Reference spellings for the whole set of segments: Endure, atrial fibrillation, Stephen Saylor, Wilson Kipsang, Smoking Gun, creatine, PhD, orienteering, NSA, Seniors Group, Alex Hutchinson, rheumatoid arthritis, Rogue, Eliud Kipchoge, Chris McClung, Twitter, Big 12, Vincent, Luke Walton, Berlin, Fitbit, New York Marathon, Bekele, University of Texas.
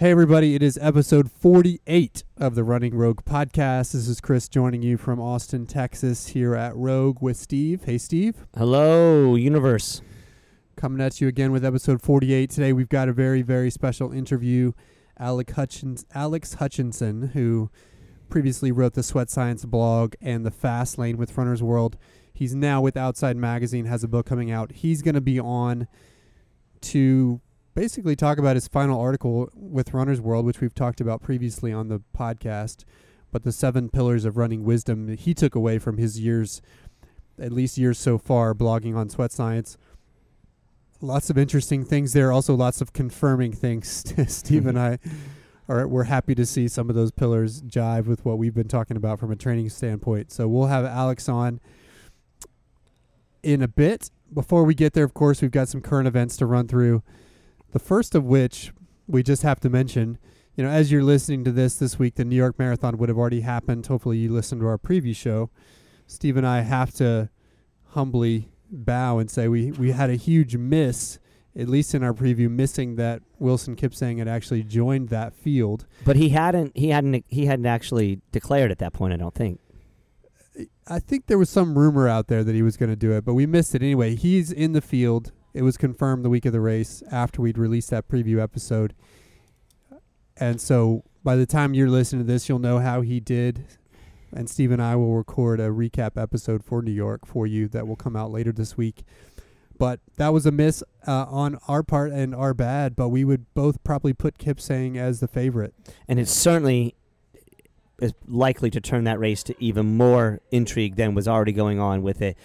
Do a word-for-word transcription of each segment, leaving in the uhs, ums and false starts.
Hey everybody, it is episode forty-eight of the Running Rogue podcast. This is Chris joining you from Austin, Texas here at Rogue with Steve. Hey Steve. Hello, universe. Coming at you again with episode forty-eight. Today we've got a very, very special interview. Alex Hutchins, Alex Hutchinson, who previously wrote the Sweat Science blog and the Fast Lane with Runner's World. He's now with Outside Magazine, has a book coming out. He's going to be on to basically talk about his final article with Runner's World, which we've talked about previously on the podcast, but the seven pillars of running wisdom that he took away from his years, at least years so far, blogging on Sweat Science. Lots of interesting things there. Also lots of confirming things. Steve and I are we're happy to see some of those pillars jive with what we've been talking about from a training standpoint. So we'll have Alex on in a bit. Before we get there, of course, we've got some current events to run through. The first of which we just have to mention, you know, as you're listening to this this week, the New York Marathon would have already happened. Hopefully you listened to our preview show. Steve and I have to humbly bow and say we, we had a huge miss, at least in our preview, missing that Wilson Kipsang had actually joined that field. But he hadn't he hadn't he hadn't actually declared at that point, I don't think. I think there was some rumor out there that he was going to do it, but we missed it anyway. He's in the field. It was confirmed the week of the race after we'd released that preview episode. And so by the time you're listening to this, you'll know how he did. And Steve and I will record a recap episode for New York for you that will come out later this week. But that was a miss uh, on our part and our bad, but we would both probably put Kipsang as the favorite. And it certainly is likely to turn that race to even more intrigue than was already going on with it.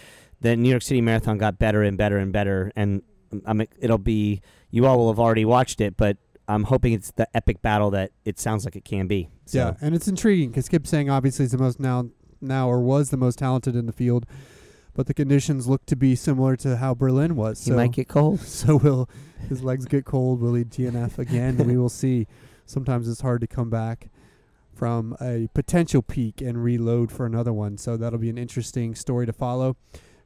The New York City Marathon got better and better and better, and I'm, it'll be, you all will have already watched it, but I'm hoping it's the epic battle that it sounds like it can be. So. Yeah, and it's intriguing because Kipsang obviously is the most now, now or was the most talented in the field, but the conditions look to be similar to how Berlin was. So, he might get cold. So will his legs get cold? Will he T N F again? We will see. Sometimes it's hard to come back from a potential peak and reload for another one, so that'll be an interesting story to follow.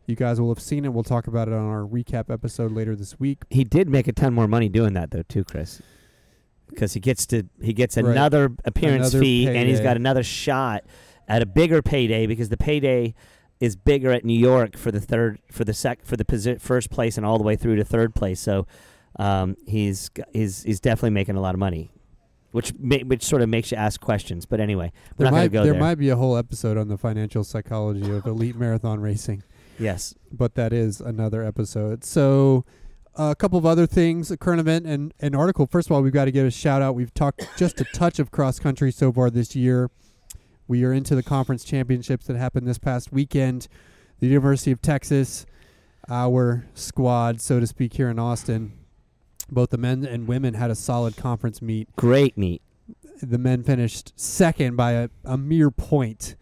You guys will have seen it. We'll talk about it on our recap episode later this week. He did make a ton more money doing that, though, too, Chris, because he gets to he gets right. another appearance another fee, payday. And he's got another shot at a bigger payday because the payday is bigger at New York for the third for the sec for the posi- first place and all the way through to third place. So um, he's he's he's definitely making a lot of money, which may, which sort of makes you ask questions. But anyway, we're there not going to go there. There might be a whole episode on the financial psychology of elite marathon racing. Yes. But that is another episode. So uh, a couple of other things, a current event and an article. First of all, we've got to give a shout out. We've talked just a touch of cross country so far this year. We are into the conference championships that happened this past weekend. The University of Texas, our squad, so to speak, here in Austin. Both the men and women had a solid conference meet. Great meet. The men finished second by a, a mere point.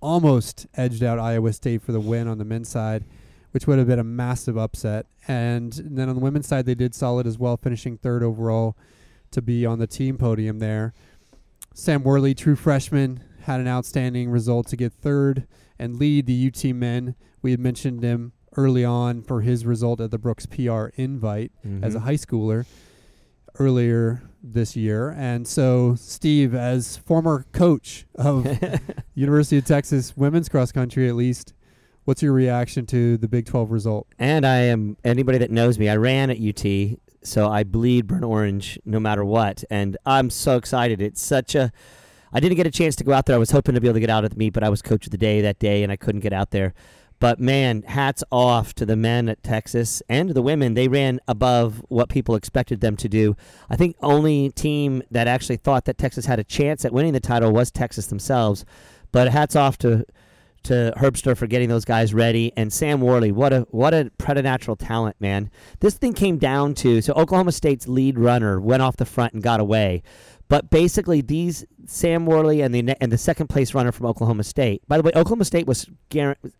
Almost edged out Iowa State for the win on the men's side, which would have been a massive upset. And then on the women's side, they did solid as well, finishing third overall to be on the team podium there. Sam Worley, true freshman, had an outstanding result to get third and lead the U T men. We had mentioned him early on for his result at the Brooks P R invite mm-hmm. as a high schooler earlier this year. And so Steve, as former coach of University of Texas women's cross country, at least, what's your reaction to the Big twelve result? And I am, anybody that knows me, I ran at U T, so I bleed burnt orange no matter what. And I'm so excited. It's such a, I didn't get a chance to go out there. I was hoping to be able to get out at the meet, but I was coach of the day that day and I couldn't get out there. But, man, hats off to the men at Texas and to the women. They ran above what people expected them to do. I think only team that actually thought that Texas had a chance at winning the title was Texas themselves. But hats off to to Herbster for getting those guys ready. And Sam Worley, what a what a preternatural talent, man. This thing came down to, so Oklahoma State's lead runner went off the front and got away. But basically, these Sam Worley and the and the second place runner from Oklahoma State. By the way, Oklahoma State was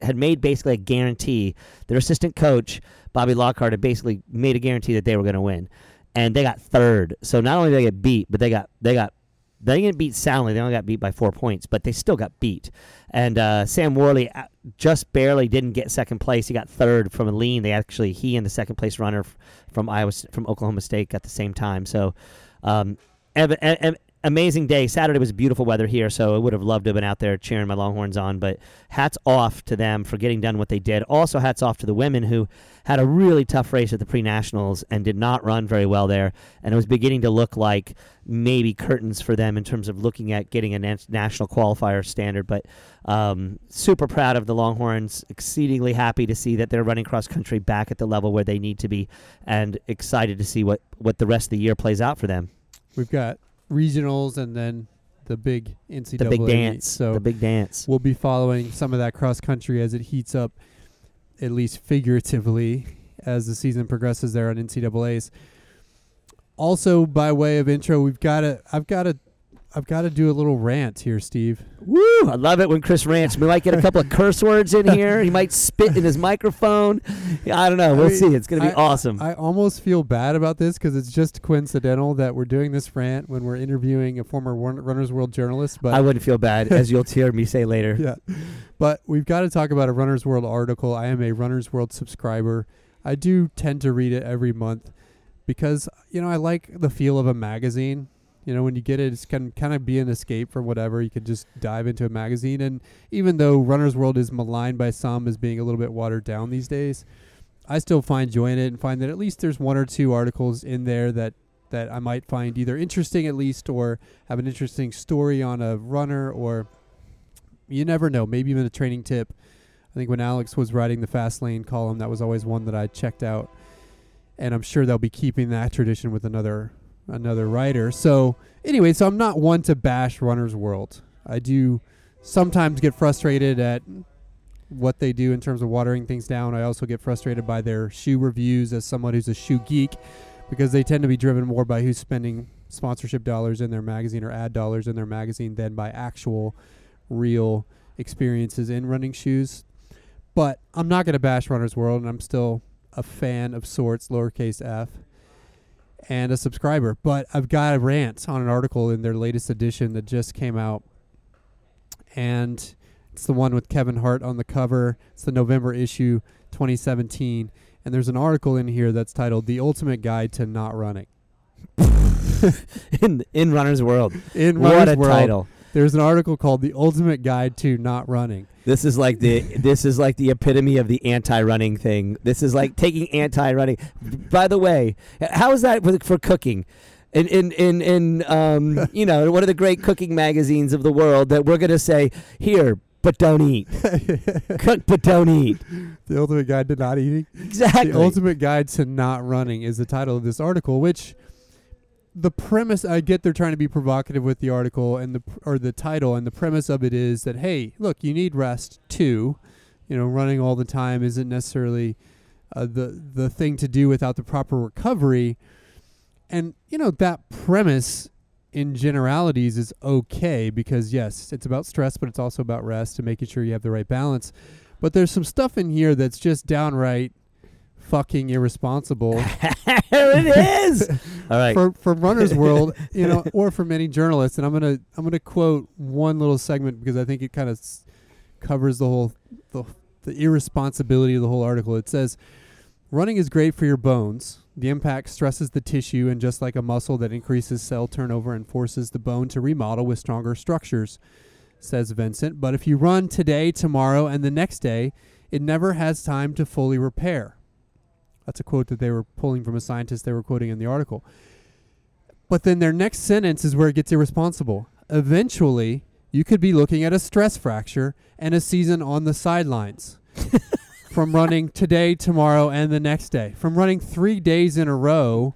had made basically a guarantee. Their assistant coach Bobby Lockhart had basically made a guarantee that they were going to win, and they got third. So not only did they get beat, but they got they got they didn't beat soundly. They only got beat by four points, but they still got beat. And uh, Sam Worley just barely didn't get second place. He got third from a lean. They actually he and the second place runner from Iowa from Oklahoma State got the same time. So. Um, Ev- ev- amazing day. Saturday was beautiful weather here, so I would have loved to have been out there cheering my Longhorns on, but hats off to them for getting done what they did. Also hats off to the women who had a really tough race at the pre-nationals and did not run very well there, and it was beginning to look like maybe curtains for them in terms of looking at getting a na- national qualifier standard, but um, super proud of the Longhorns, exceedingly happy to see that they're running cross-country back at the level where they need to be, and excited to see what, what the rest of the year plays out for them. We've got regionals and then the big N C double A. The big dance. So the big dance. We'll be following some of that cross-country as it heats up, at least figuratively, as the season progresses there on N C double A's. Also, by way of intro, we've got to. I've got to. I've got to do a little rant here, Steve. Woo! I love it when Chris rants. We might get a couple of curse words in here. He might spit in his microphone. I don't know. We'll I mean, see. It's going to be I, awesome. I almost feel bad about this because it's just coincidental that we're doing this rant when we're interviewing a former Runner's World journalist. But I wouldn't feel bad, as you'll hear me say later. Yeah, but we've got to talk about a Runner's World article. I am a Runner's World subscriber. I do tend to read it every month because, you know, I like the feel of a magazine. You know, when you get it, it's can kind of be an escape from whatever. You can just dive into a magazine. And even though Runner's World is maligned by some as being a little bit watered down these days, I still find joy in it and find that at least there's one or two articles in there that, that I might find either interesting at least or have an interesting story on a runner, or you never know, maybe even a training tip. I think when Alex was writing the Fast Lane column, that was always one that I checked out. And I'm sure they'll be keeping that tradition with another another writer. So anyway, so I'm not one to bash Runner's World. I do sometimes get frustrated at what they do in terms of watering things down. I also get frustrated by their shoe reviews as someone who's a shoe geek, because they tend to be driven more by who's spending sponsorship dollars in their magazine or ad dollars in their magazine than by actual real experiences in running shoes. But I'm not going to bash Runner's World, and I'm still a fan of sorts, lowercase f, and a subscriber. But I've got a rant on an article in their latest edition that just came out, and it's the one with Kevin Hart on the cover. It's the November issue, twenty seventeen, and there's an article in here that's titled "The Ultimate Guide to Not Running." in in Runner's World. In what Runner's a World, title! There's an article called "The Ultimate Guide to Not Running." This is like the this is like the epitome of the anti-running thing. This is like taking anti-running. By the way, how is that for, for cooking? In in in in um, you know, one of the great cooking magazines of the world, that we're gonna say here, but don't eat. Cook, but don't eat. The ultimate guide to not eating. Exactly. The ultimate guide to not running is the title of this article. Which the premise, I get they're trying to be provocative with the article and the pr- or the title, and the premise of it is that, hey, look, you need rest too. You know, running all the time isn't necessarily uh, the the thing to do without the proper recovery. And, you know, that premise in generalities is okay because, yes, it's about stress, but it's also about rest and making sure you have the right balance. But there's some stuff in here that's just downright fucking irresponsible. There it is. All right. For for Runner's World, you know, or for many journalists, and I'm gonna I'm gonna quote one little segment because I think it kind of s- covers the whole the, the irresponsibility of the whole article. It says, "Running is great for your bones. The impact stresses the tissue, and just like a muscle that increases cell turnover and forces the bone to remodel with stronger structures," says Vincent. "But if you run today, tomorrow, and the next day, it never has time to fully repair." That's a quote that they were pulling from a scientist they were quoting in the article. But then their next sentence is where it gets irresponsible. "Eventually, you could be looking at a stress fracture and a season on the sidelines from running today, tomorrow, and the next day. From running three days in a row,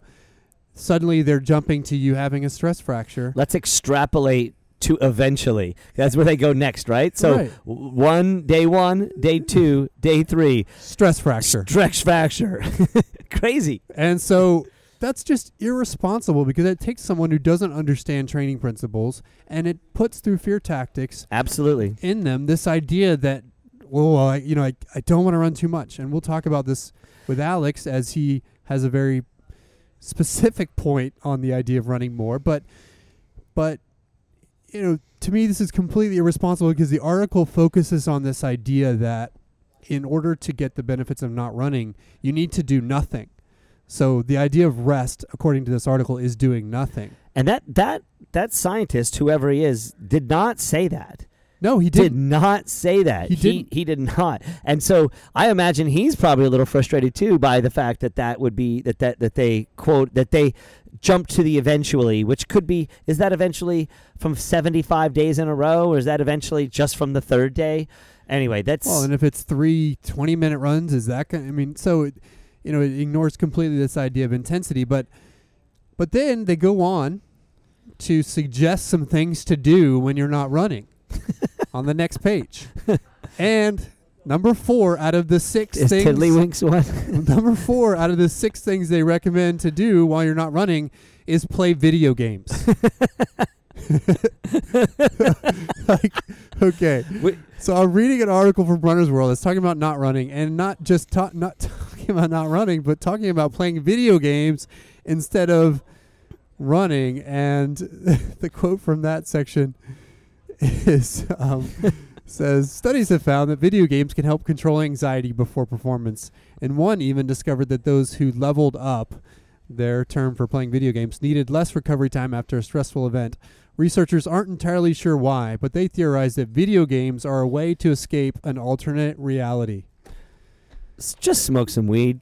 suddenly they're jumping to you having a stress fracture." Let's extrapolate to eventually. That's where they go next, right? So right. one, day one, day two, day three. Stress fracture. Stress fracture. Crazy. And so that's just irresponsible because it takes someone who doesn't understand training principles, and it puts through fear tactics. Absolutely. In them, this idea that, well, I, you know, I, I don't want to run too much. And we'll talk about this with Alex as he has a very specific point on the idea of running more. But, but, you know, to me, this is completely irresponsible because the article focuses on this idea that in order to get the benefits of not running, you need to do nothing. So the idea of rest, according to this article, is doing nothing. And that that that scientist, whoever he is, did not say that. No, he didn't. Did not say that. He, he, he did not. And so I imagine he's probably a little frustrated, too, by the fact that that would be that, that, that they, quote, that they jump to the eventually, which could be, is that eventually from seventy-five days in a row, or is that eventually just from the third day? Anyway, that's... Well, and if it's three twenty-minute runs, is that... Gonna, I mean, so, it, you know, it ignores completely this idea of intensity, but but then they go on to suggest some things to do when you're not running. On the next page. And number four out of the six Is things... Tiddlywinks one? Number four out of the six things they recommend to do while you're not running is play video games. Like, okay. Wait. So I'm reading an article from Runner's World that's talking about not running, and not just ta- not talking about not running, but talking about playing video games instead of running. And the quote from that section... Is, um, says, studies have found that video games can help control anxiety before performance. And one even discovered that those who leveled up, their term for playing video games, needed less recovery time after a stressful event. Researchers aren't entirely sure why, but they theorize that video games are a way to escape an alternate reality. Just smoke some weed.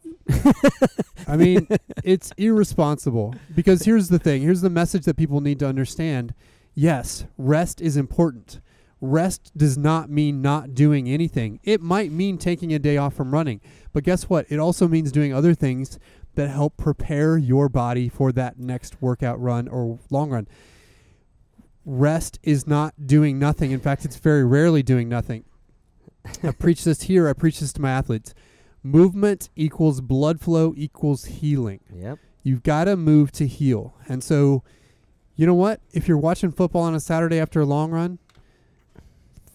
I mean, it's irresponsible. Because here's the thing. Here's the message that people need to understand. Yes, rest is important. Rest does not mean not doing anything. It might mean taking a day off from running. But guess what? It also means doing other things that help prepare your body for that next workout run or long run. Rest is not doing nothing. In fact, it's very rarely doing nothing. I preach this here. I preach this to my athletes. Movement equals blood flow equals healing. Yep. You've got to move to heal. And so... You know what? If you're watching football on a Saturday after a long run,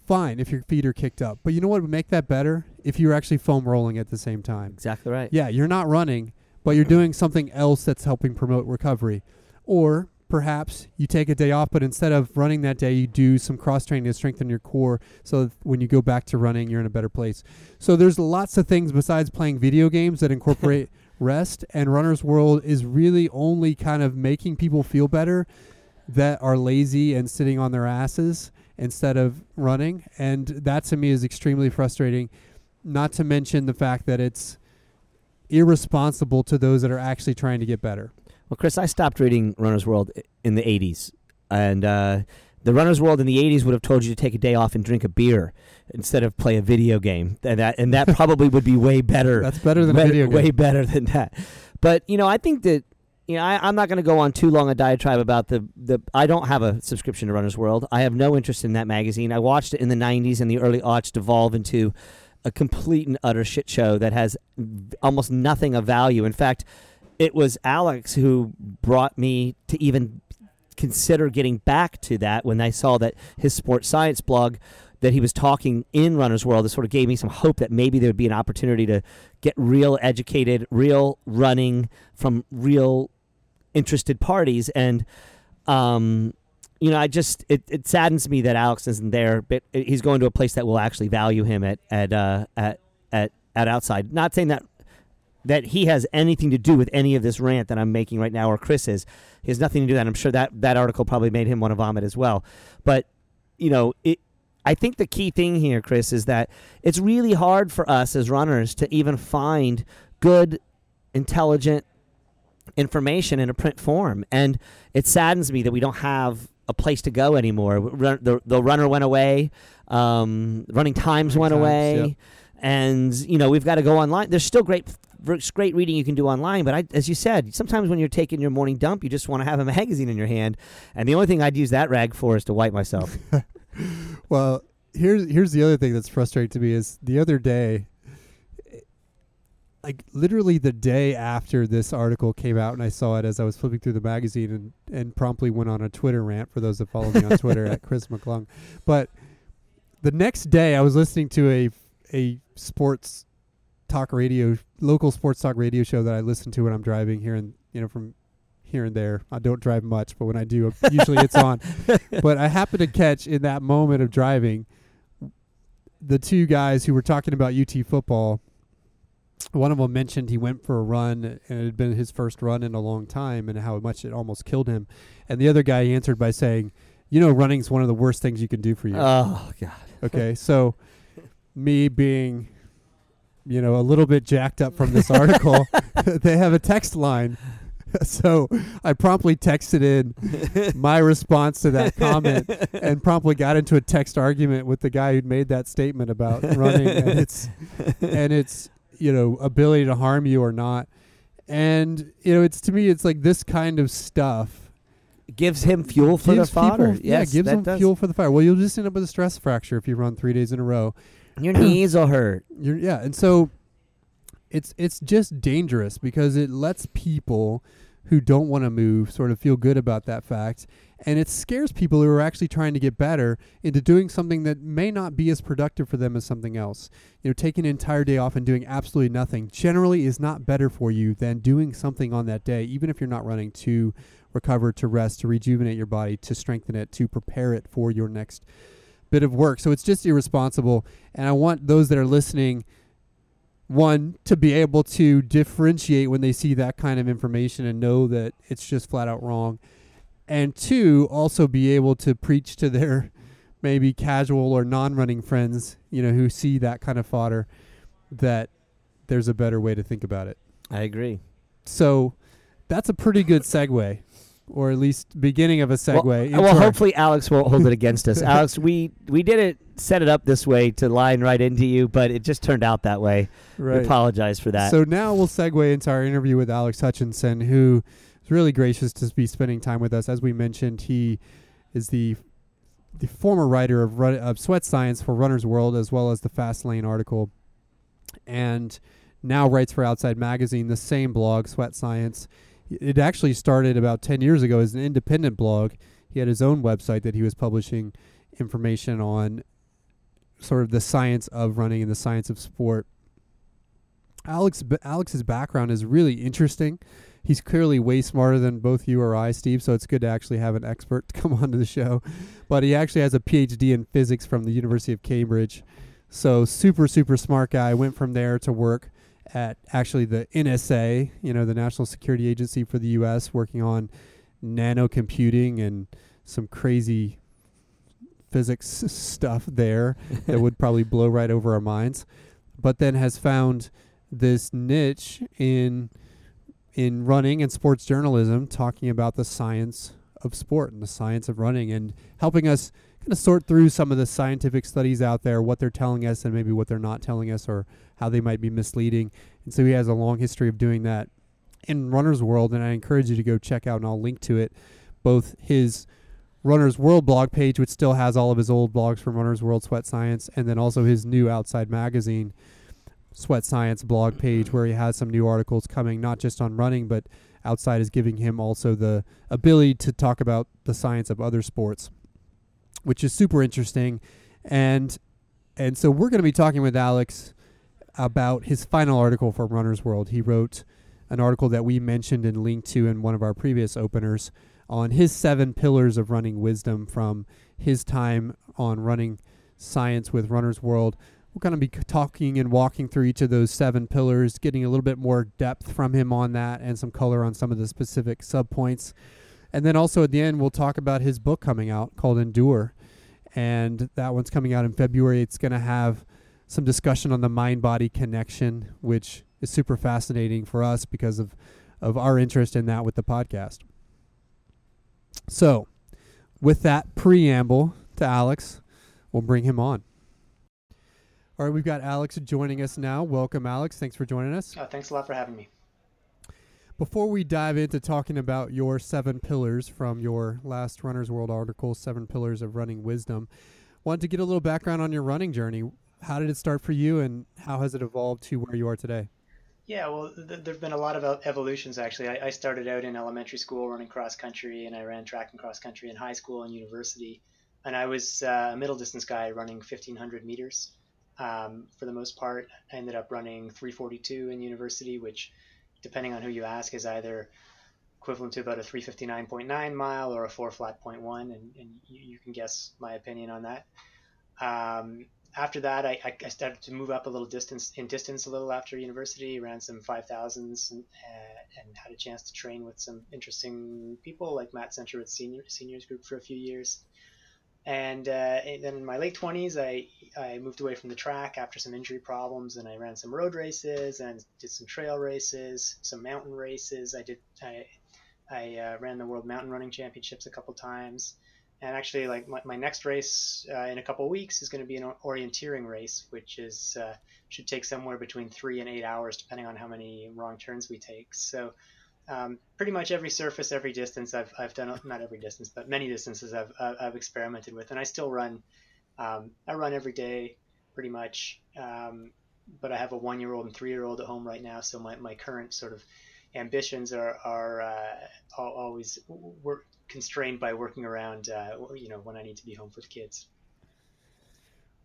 fine if your feet are kicked up. But you know what would make that better? If you were actually foam rolling at the same time. Exactly right. Yeah, you're not running, but you're doing something else that's helping promote recovery. Or perhaps you take a day off, but instead of running that day, you do some cross-training to strengthen your core so that when you go back to running, you're in a better place. So there's lots of things besides playing video games that incorporate rest, and Runner's World is really only kind of making people feel better that are lazy and sitting on their asses instead of running. And that to me is extremely frustrating, not to mention the fact that it's irresponsible to those that are actually trying to get better. Well, Chris, I stopped reading Runner's World in the eighties, and uh, the Runner's World in the eighties would have told you to take a day off and drink a beer instead of play a video game, and that and that probably would be way better. That's better than way, a video game. Way better than that. But, you know, I think that, you know, I, I'm not going to go on too long a diatribe about the, the – I don't have a subscription to Runner's World. I have no interest in that magazine. I watched it in the nineties and the early aughts devolve into a complete and utter shit show that has almost nothing of value. In fact, it was Alex who brought me to even consider getting back to that when I saw that his sports science blog – that he was talking in Runner's World, that sort of gave me some hope that maybe there would be an opportunity to get real educated, real running from real interested parties. And, um, you know, I just, it, it saddens me that Alex isn't there, but he's going to a place that will actually value him at, at, uh, at, at, at Outside. Not saying that, that he has anything to do with any of this rant that I'm making right now, or Chris is. He has nothing to do with that. I'm sure that, that article probably made him want to vomit as well. But, you know, it, I think the key thing here, Chris, is that it's really hard for us as runners to even find good, intelligent information in a print form. And it saddens me that we don't have a place to go anymore. Run, the, the runner went away. Um, running times went times, away. Yep. And, you know, we've got to go online. There's still great great reading you can do online. But I, as you said, sometimes when you're taking your morning dump, you just want to have a magazine in your hand. And the only thing I'd use that rag for is to wipe myself. Well, here's here's the other thing that's frustrating to me is the other day, like literally the day after this article came out and I saw it as I was flipping through the magazine and, and promptly went on a Twitter rant for those that follow me on Twitter at Chris McClung. But the next day I was listening to a a sports talk radio, local sports talk radio show that I listen to when I'm driving here and, you know, from here and there. I don't drive much, but when I do, usually it's on. But I happened to catch in that moment of driving the two guys who were talking about U T football one of them mentioned he went for a run, and it had been his first run in a long time, and how much it almost killed him. And the other guy answered by saying, you know, running's one of the worst things you can do for you. Oh, God. Okay, so me being, you know, a little bit jacked up from this article, they have a text line. So I promptly texted in my response to that comment and promptly got into a text argument with the guy who'd made that statement about running and its, and its, you know, ability to harm you or not. And, you know, it's, to me, it's like this kind of stuff gives him fuel for the fodder. People, yes, yeah, gives him does. fuel for the fire. Well, you'll just end up with a stress fracture if you run three days in a row. Your knees will hurt. You're, yeah, and so it's it's just dangerous because it lets people who don't want to move sort of feel good about that fact, and it scares people who are actually trying to get better into doing something that may not be as productive for them as something else. You know, taking an entire day off and doing absolutely nothing generally is not better for you than doing something on that day, even if you're not running, to recover, to rest, to rejuvenate your body, to strengthen it, to prepare it for your next bit of work. So it's just irresponsible. And I want those that are listening, one, to be able to differentiate when they see that kind of information and know that it's just flat out wrong. And two, also be able to preach to their maybe casual or non-running friends, you know, who see that kind of fodder, that there's a better way to think about it. I agree. So that's a pretty good segue, or at least beginning of a segue. Well, well hopefully Alex won't hold it against us. Alex, we, we didn't set it up this way to line right into you, but it just turned out that way. Right. We apologize for that. So now we'll segue into our interview with Alex Hutchinson, who is really gracious to be spending time with us. As we mentioned, he is the the former writer of, run, of Sweat Science for Runner's World, as well as the Fast Lane article, and now writes for Outside Magazine, the same blog, Sweat Science. It actually started about ten years ago as an independent blog. He had his own website that he was publishing information on, sort of the science of running and the science of sport. Alex, Alex's background is really interesting. He's clearly way smarter than both you or I, Steve, so it's good to actually have an expert come onto the show. But he actually has a P H D in physics from the University of Cambridge. So super, super smart guy. Went from there to work at actually the N S A, you know, the National Security Agency for the U S, working on nanocomputing and some crazy physics stuff there that would probably blow right over our minds. But then has found this niche in in running and sports journalism, talking about the science of sport and the science of running, and helping us kind of sort through some of the scientific studies out there, what they're telling us and maybe what they're not telling us, or how they might be misleading. And so he has a long history of doing that in Runner's World, and I encourage you to go check out, and I'll link to it, both his Runner's World blog page, which still has all of his old blogs from Runner's World, Sweat Science, and then also his new Outside Magazine Sweat Science blog page, where he has some new articles coming, not just on running, but Outside is giving him also the ability to talk about the science of other sports, which is super interesting. And and so we're going to be talking with Alex about his final article for Runner's World. He wrote an article that we mentioned and linked to in one of our previous openers on his seven pillars of running wisdom from his time on running science with Runner's World. We're going to be talking and walking through each of those seven pillars, getting a little bit more depth from him on that and some color on some of the specific subpoints. And then also at the end, we'll talk about his book coming out called Endure. And that one's coming out in February. It's going to have some discussion on the mind-body connection, which is super fascinating for us because of, of our interest in that with the podcast. So with that preamble to Alex, we'll bring him on. All right, we've got Alex joining us now. Welcome, Alex. Thanks for joining us. Oh, thanks a lot for having me. Before we dive into talking about your seven pillars from your last Runner's World article, Seven Pillars of Running Wisdom, wanted to get a little background on your running journey. How did it start for you, and how has it evolved to where you are today? Yeah, well, th- there have been a lot of uh, evolutions, actually. I-, I started out in elementary school running cross-country, and I ran track and cross-country in high school and university. And I was uh, a middle-distance guy running fifteen hundred meters um, for the most part. I ended up running three forty-two in university, which, depending on who you ask, is either equivalent to about a three fifty-nine point nine mile or a four flat point one, and, and you, you can guess my opinion on that. Um, after that, I, I started to move up a little distance in distance a little after university, ran some five thousands and, uh, and had a chance to train with some interesting people like Matt Centrowitz Senior, Seniors Group for a few years. And, uh, and then in my late twenties, I, I moved away from the track after some injury problems, and I ran some road races and did some trail races, some mountain races. I did I I uh, ran the World Mountain Running Championships a couple times. And actually, like my, my next race uh, in a couple of weeks is going to be an orienteering race, which is uh, should take somewhere between three and eight hours, depending on how many wrong turns we take. So, um, pretty much every surface, every distance I've I've done, not every distance, but many distances I've I've experimented with, and I still run. Um, I run every day, pretty much. Um, but I have a one-year-old and three-year-old at home right now, so my, my current sort of ambitions are are uh, always we're constrained by working around uh, you know when I need to be home for the kids.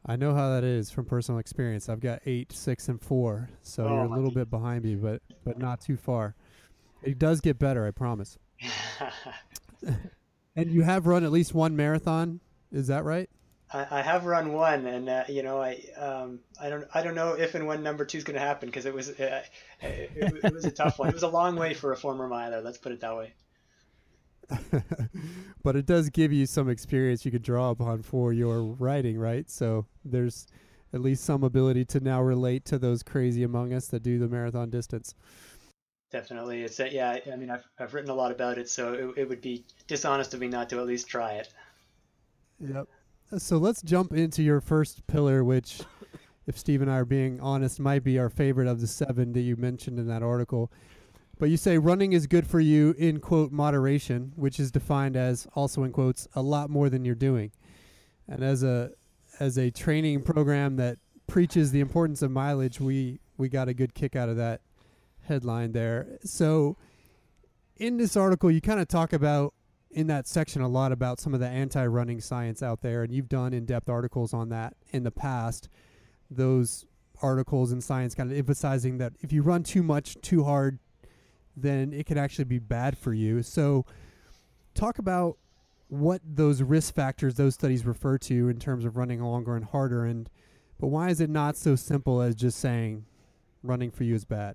I know how that is from personal experience. I've got eight, six, and four, so oh, you're a little bit behind me, but but not too far. It does get better, I promise. And you have run at least one marathon, is that right? I have run one, and uh, you know, I um, I don't I don't know if and when number two is going to happen, because it was uh, it, it was a tough one. It was a long way for a former miler. Let's put it that way. But it does give you some experience you could draw upon for your writing, right? So there's at least some ability to now relate to those crazy among us that do the marathon distance. Definitely, it's uh, yeah. I mean, I've I've written a lot about it, so it, it would be dishonest of me not to at least try it. Yep. So let's jump into your first pillar, which, if Steve and I are being honest, might be our favorite of the seven that you mentioned in that article. But you say running is good for you in, quote, moderation, which is defined as, also in quotes, a lot more than you're doing. And as a as a training program that preaches the importance of mileage, we, we got a good kick out of that headline there. So in this article, you kind of talk about, in that section, a lot about some of the anti-running science out there, and you've done in-depth articles on that in the past. Those articles in science kind of emphasizing that if you run too much, too hard, then it could actually be bad for you. So talk about what those risk factors those studies refer to in terms of running longer and harder, and but why is it not so simple as just saying running for you is bad?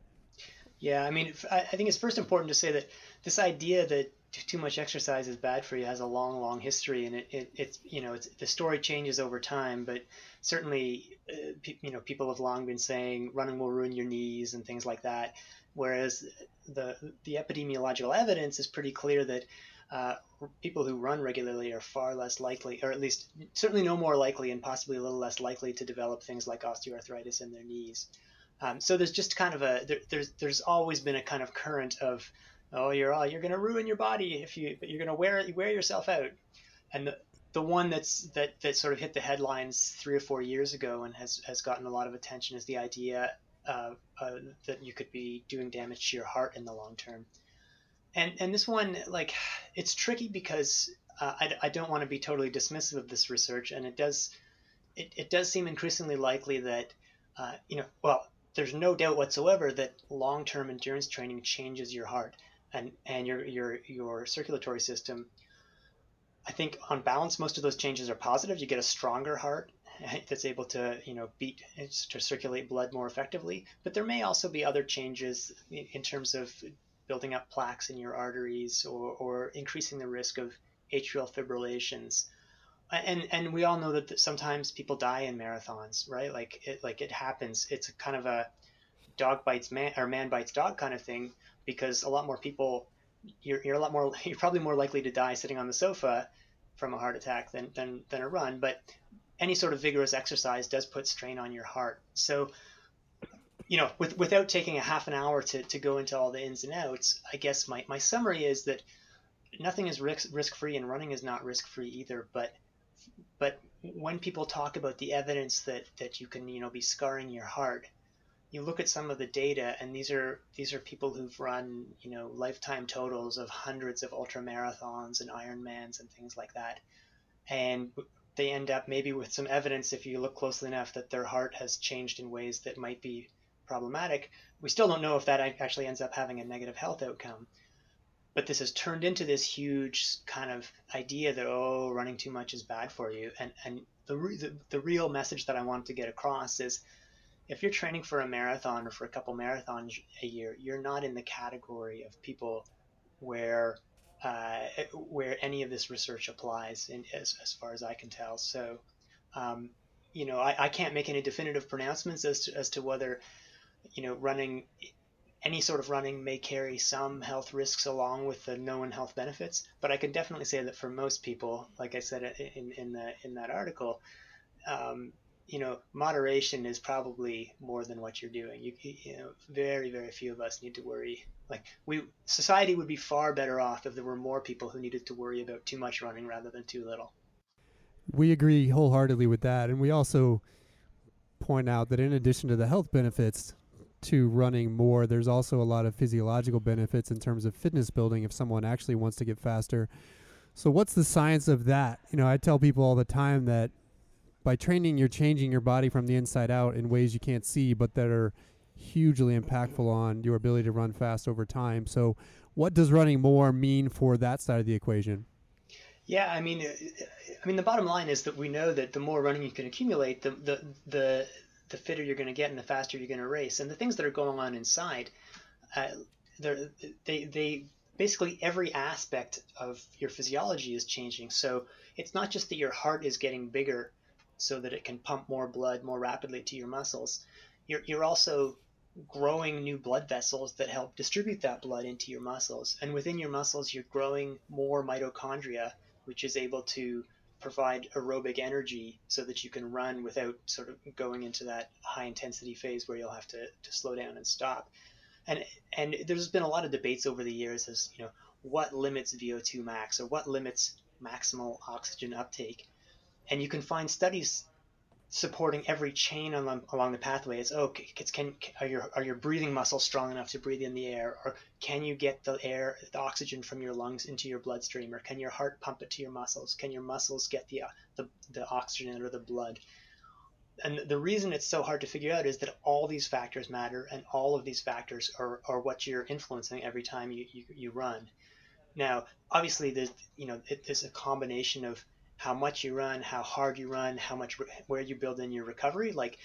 Yeah, I mean, I think it's first important to say that this idea that too much exercise is bad for you has a long, long history, and it, it it's you know it's the story changes over time, but certainly uh, pe- you know people have long been saying running will ruin your knees and things like that. Whereas the the epidemiological evidence is pretty clear that uh, people who run regularly are far less likely, or at least certainly no more likely, and possibly a little less likely to develop things like osteoarthritis in their knees. Um, so there's just kind of a there, there's there's always been a kind of current of oh, you're all, you're going to ruin your body if you, but you're going to wear wear yourself out. And the, the one that's that, that sort of hit the headlines three or four years ago and has, has gotten a lot of attention is the idea uh, uh, that you could be doing damage to your heart in the long term. And and this one, like, it's tricky because uh, I, I don't want to be totally dismissive of this research, and it does it, it does seem increasingly likely that uh, you know well there's no doubt whatsoever that long term endurance training changes your heart. And, and your your your circulatory system. I think on balance, most of those changes are positive. You get a stronger heart that's able to you know beat to circulate blood more effectively. But there may also be other changes in, in terms of building up plaques in your arteries or, or increasing the risk of atrial fibrillations. And and we all know that sometimes people die in marathons, right? Like it like it happens. It's kind of a dog bites man or man bites dog kind of thing. Because a lot more people, you're you're a lot more you're probably more likely to die sitting on the sofa from a heart attack than than than a run. But any sort of vigorous exercise does put strain on your heart. So, you know, with, without taking a half an hour to, to go into all the ins and outs, I guess my, my summary is that nothing is risk risk free, and running is not risk free either. But but when people talk about the evidence that that you can you know be scarring your heart. You look at some of the data, and these are these are people who've run, you know, lifetime totals of hundreds of ultra marathons and Ironmans and things like that, and they end up maybe with some evidence if you look closely enough that their heart has changed in ways that might be problematic. We still don't know if that actually ends up having a negative health outcome, But this has turned into this huge kind of idea that, oh, running too much is bad for you. And and the re- the, the real message that I want to get across is, if you're training for a marathon or for a couple marathons a year, you're not in the category of people where uh, where any of this research applies, in, as, as far as I can tell. So, um, you know, I, I can't make any definitive pronouncements as to, as to whether, you know, running, any sort of running may carry some health risks along with the known health benefits. But I can definitely say that for most people, like I said in, in, the, in that article, um, you know, moderation is probably more than what you're doing. You, you know, very, very few of us need to worry. Like we, society would be far better off if there were more people who needed to worry about too much running rather than too little. We agree wholeheartedly with that. And we also point out that in addition to the health benefits to running more, there's also a lot of physiological benefits in terms of fitness building if someone actually wants to get faster. So what's the science of that? You know, I tell people all the time that by training, you're changing your body from the inside out in ways you can't see, but that are hugely impactful on your ability to run fast over time. So what does running more mean for that side of the equation? Yeah, I mean, I mean, the bottom line is that we know that the more running you can accumulate, the the the, the fitter you're going to get and the faster you're going to race. And the things that are going on inside, uh, they they basically every aspect of your physiology is changing. So it's not just that your heart is getting bigger so that it can pump more blood more rapidly to your muscles. You're you're also growing new blood vessels that help distribute that blood into your muscles. And within your muscles, you're growing more mitochondria, which is able to provide aerobic energy so that you can run without sort of going into that high intensity phase where you'll have to, to slow down and stop. And and there's been a lot of debates over the years as, you know, what limits V O two max or what limits maximal oxygen uptake. And you can find studies supporting every chain along, along the pathway. It's, oh, it's, can, are your are your breathing muscles strong enough to breathe in the air? Or can you get the air, the oxygen from your lungs into your bloodstream? Or can your heart pump it to your muscles? Can your muscles get the, the, the oxygen or the blood? And the reason it's so hard to figure out is that all these factors matter, and all of these factors are, are what you're influencing every time you, you, you run. Now, obviously, there's, you know, it, there's a combination of how much you run, how hard you run, how much, where you build in your recovery, like,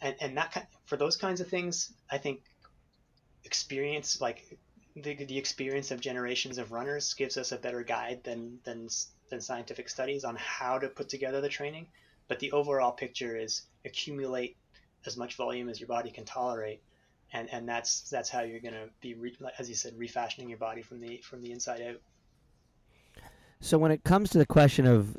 and, and that kind, for those kinds of things, I think experience, like the the experience of generations of runners gives us a better guide than, than, than scientific studies on how to put together the training. But the overall picture is accumulate as much volume as your body can tolerate. And, and that's, that's how you're going to be, re, as you said, refashioning your body from the, from the inside out. So when it comes to the question of,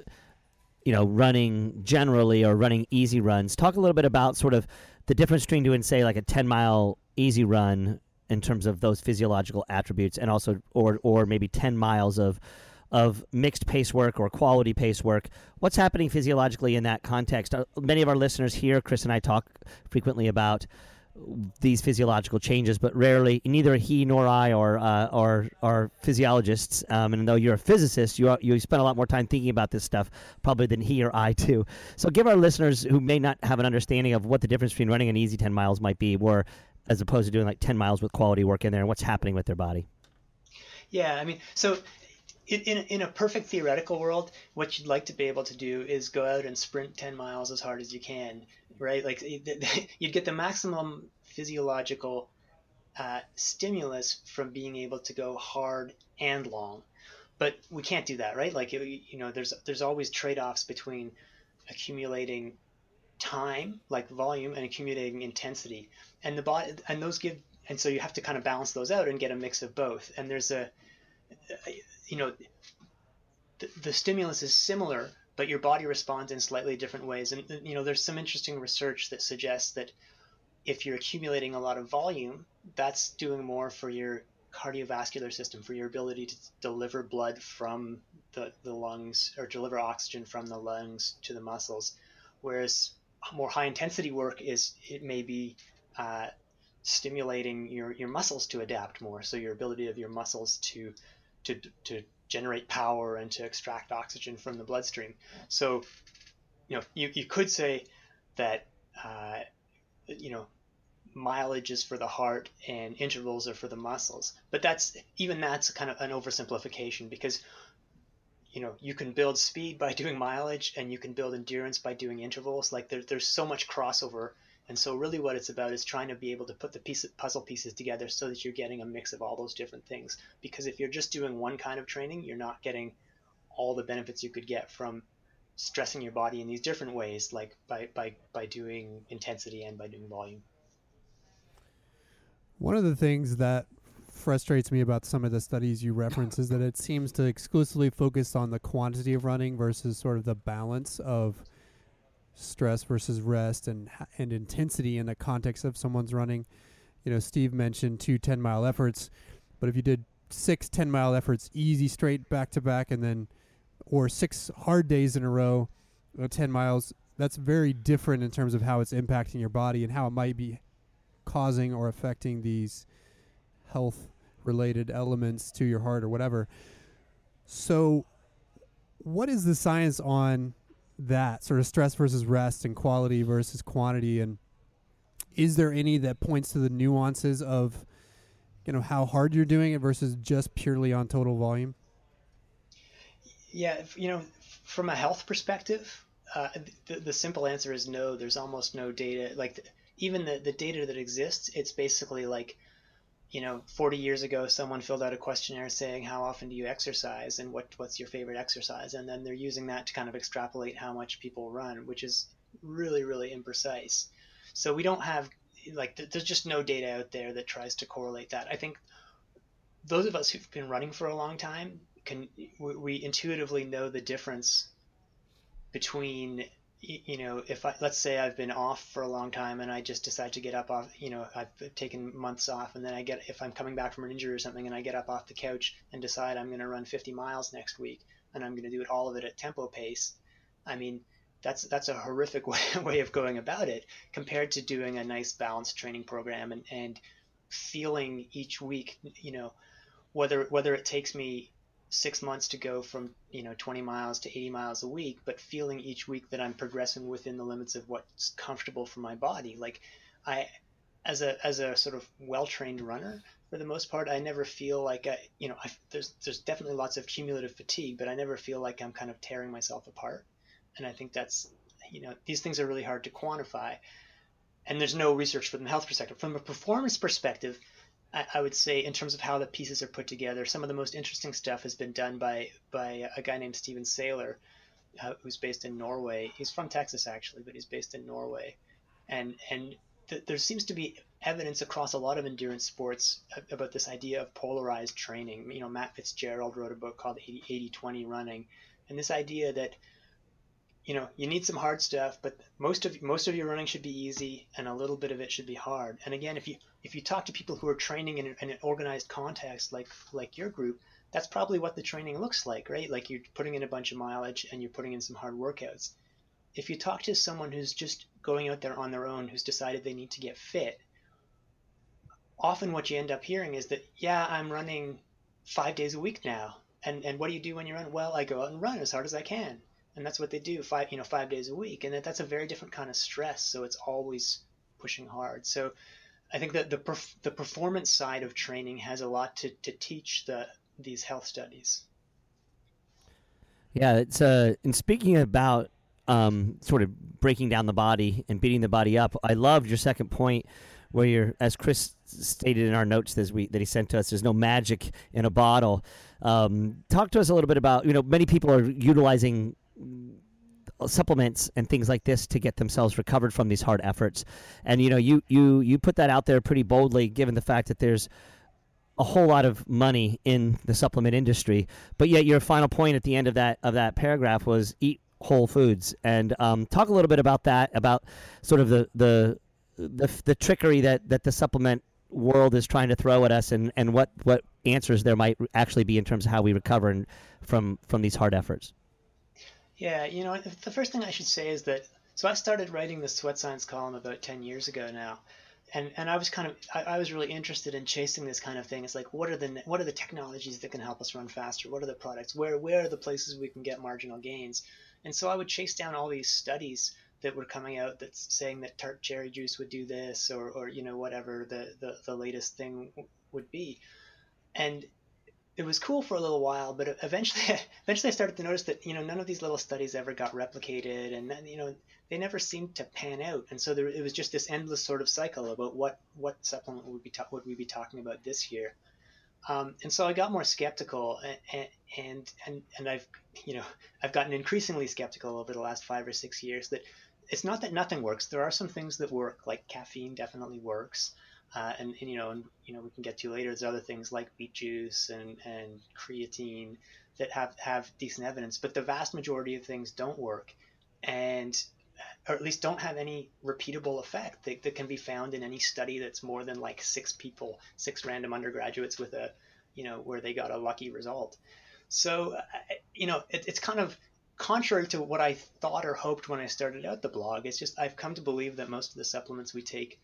you know, running generally or running easy runs, talk a little bit about sort of the difference between doing, say, like a ten-mile easy run in terms of those physiological attributes, and also or or maybe ten miles of of mixed pace work or quality pace work. What's happening physiologically in that context? Many of our listeners here, Chris and I, talk frequently about these physiological changes, but rarely, neither he nor I are uh, are, are physiologists. Um, and though you're a physicist, you are, you spend a lot more time thinking about this stuff probably than he or I do. So give our listeners who may not have an understanding of what the difference between running an easy ten miles might be, or as opposed to doing like ten miles with quality work in there, and what's happening with their body. Yeah, I mean, so in, in, in a perfect theoretical world, what you'd like to be able to do is go out and sprint ten miles as hard as you can, right? Like you'd get the maximum physiological uh, stimulus from being able to go hard and long, but we can't do that, right? Like, you know, there's, there's always trade-offs between accumulating time, like volume, and accumulating intensity, and the body, and those give, and so you have to kind of balance those out and get a mix of both. And there's a, you know, the, the stimulus is similar, but your body responds in slightly different ways. And, you know, there's some interesting research that suggests that if you're accumulating a lot of volume, that's doing more for your cardiovascular system, for your ability to deliver blood from the, the lungs, or deliver oxygen from the lungs to the muscles. Whereas more high intensity work is, it may be uh, stimulating your, your muscles to adapt more. So your ability of your muscles to, to, to generate power and to extract oxygen from the bloodstream. So, you know, you, you could say that, uh, you know, mileage is for the heart and intervals are for the muscles. But that's even that's kind of an oversimplification, because you know, you can build speed by doing mileage and you can build endurance by doing intervals. Like there, there's so much crossover. And so really what it's about is trying to be able to put the piece, puzzle pieces together so that you're getting a mix of all those different things. Because if you're just doing one kind of training, you're not getting all the benefits you could get from stressing your body in these different ways, like by, by, by doing intensity and by doing volume. One of the things that frustrates me about some of the studies you reference is that it seems to exclusively focus on the quantity of running versus sort of the balance of stress versus rest and and intensity in the context of someone's running. You know, Steve mentioned two ten-mile efforts, but if you did six ten-mile efforts easy, straight, back-to-back, and then or six hard days in a row, ten miles, that's very different in terms of how it's impacting your body and how it might be causing or affecting these health-related elements to your heart or whatever. So what is the science on that sort of stress versus rest and quality versus quantity? And is there any that points to the nuances of, you know, how hard you're doing it versus just purely on total volume? Yeah, you know, from a health perspective, uh, the, the simple answer is no. There's almost no data. Like the, even the, the data that exists, it's basically like, you know, forty years ago, someone filled out a questionnaire saying, how often do you exercise and what, what's your favorite exercise? And then they're using that to kind of extrapolate how much people run, which is really, really imprecise. So we don't have, like, th- there's just no data out there that tries to correlate that. I think those of us who've been running for a long time, can we, we intuitively know the difference between, you know, if I, let's say I've been off for a long time and I just decide to get up off, you know, I've taken months off, and then I get, if I'm coming back from an injury or something and I get up off the couch and decide I'm going to run fifty miles next week and I'm going to do it all of it at tempo pace. I mean, that's, that's a horrific way, way of going about it compared to doing a nice balanced training program and, and feeling each week, you know, whether, whether it takes me six months to go from, you know, twenty miles to eighty miles a week, but feeling each week that I'm progressing within the limits of what's comfortable for my body. Like I, as a, as a sort of well-trained runner, for the most part, I never feel like I, you know, I, there's, there's definitely lots of cumulative fatigue, but I never feel like I'm kind of tearing myself apart. And I think that's, you know, these things are really hard to quantify, and there's no research from the health perspective. From a performance perspective, I would say in terms of how the pieces are put together, some of the most interesting stuff has been done by by a guy named Stephen Saylor, uh, who's based in Norway. He's from Texas, actually, but he's based in Norway. And and th- there seems to be evidence across a lot of endurance sports about this idea of polarized training. You know, Matt Fitzgerald wrote a book called eighty twenty Running. And this idea that, you know, you need some hard stuff, but most of most of your running should be easy and a little bit of it should be hard. And again, if you if you talk to people who are training in, in an organized context like like your group, that's probably what the training looks like, right? Like you're putting in a bunch of mileage and you're putting in some hard workouts. If you talk to someone who's just going out there on their own, who's decided they need to get fit, often what you end up hearing is that, yeah, I'm running five days a week now. And and what do you do when you run? Well, I go out and run as hard as I can. And that's what they do five, you know, five days a week. And that, that's a very different kind of stress. So it's always pushing hard. So I think that the perf- the performance side of training has a lot to, to teach the these health studies. Yeah, it's uh, and speaking about um, sort of breaking down the body and beating the body up, I loved your second point where you're, as Chris stated in our notes this week that he sent to us, there's no magic in a bottle. Um, talk to us a little bit about, you know, many people are utilizing supplements and things like this to get themselves recovered from these hard efforts. And, you know, you, you, you put that out there pretty boldly, given the fact that there's a whole lot of money in the supplement industry, but yet your final point at the end of that, of that paragraph was eat whole foods. And, um, talk a little bit about that, about sort of the, the, the, the trickery that, that the supplement world is trying to throw at us, and, and what, what answers there might actually be in terms of how we recover from, from these hard efforts. Yeah, you know, the first thing I should say is that, so I started writing the Sweat Science column about ten years ago now, and, and I was kind of, I, I was really interested in chasing this kind of thing. It's like, what are the what are the technologies that can help us run faster? What are the products? Where where are the places we can get marginal gains? And so I would chase down all these studies that were coming out that's saying that tart cherry juice would do this, or, or you know, whatever the, the, the latest thing would be. And it was cool for a little while, but eventually, eventually I started to notice that, you know, none of these little studies ever got replicated, and then, you know, they never seemed to pan out. And so there, it was just this endless sort of cycle about what, what supplement would be ta- would we be talking about this year. Um, and so I got more skeptical, and, and, and, and I've, you know, I've gotten increasingly skeptical over the last five or six years that it's not that nothing works. There are some things that work, like caffeine definitely works. Uh, and, and, you know, and, you know, we can get to later, there's other things like beet juice and, and creatine that have, have decent evidence, but the vast majority of things don't work, and, or at least don't have any repeatable effect that, that can be found in any study that's more than like six people, six random undergraduates with a, you know, where they got a lucky result. So, you know, it, it's kind of contrary to what I thought or hoped when I started out the blog. It's just, I've come to believe that most of the supplements we take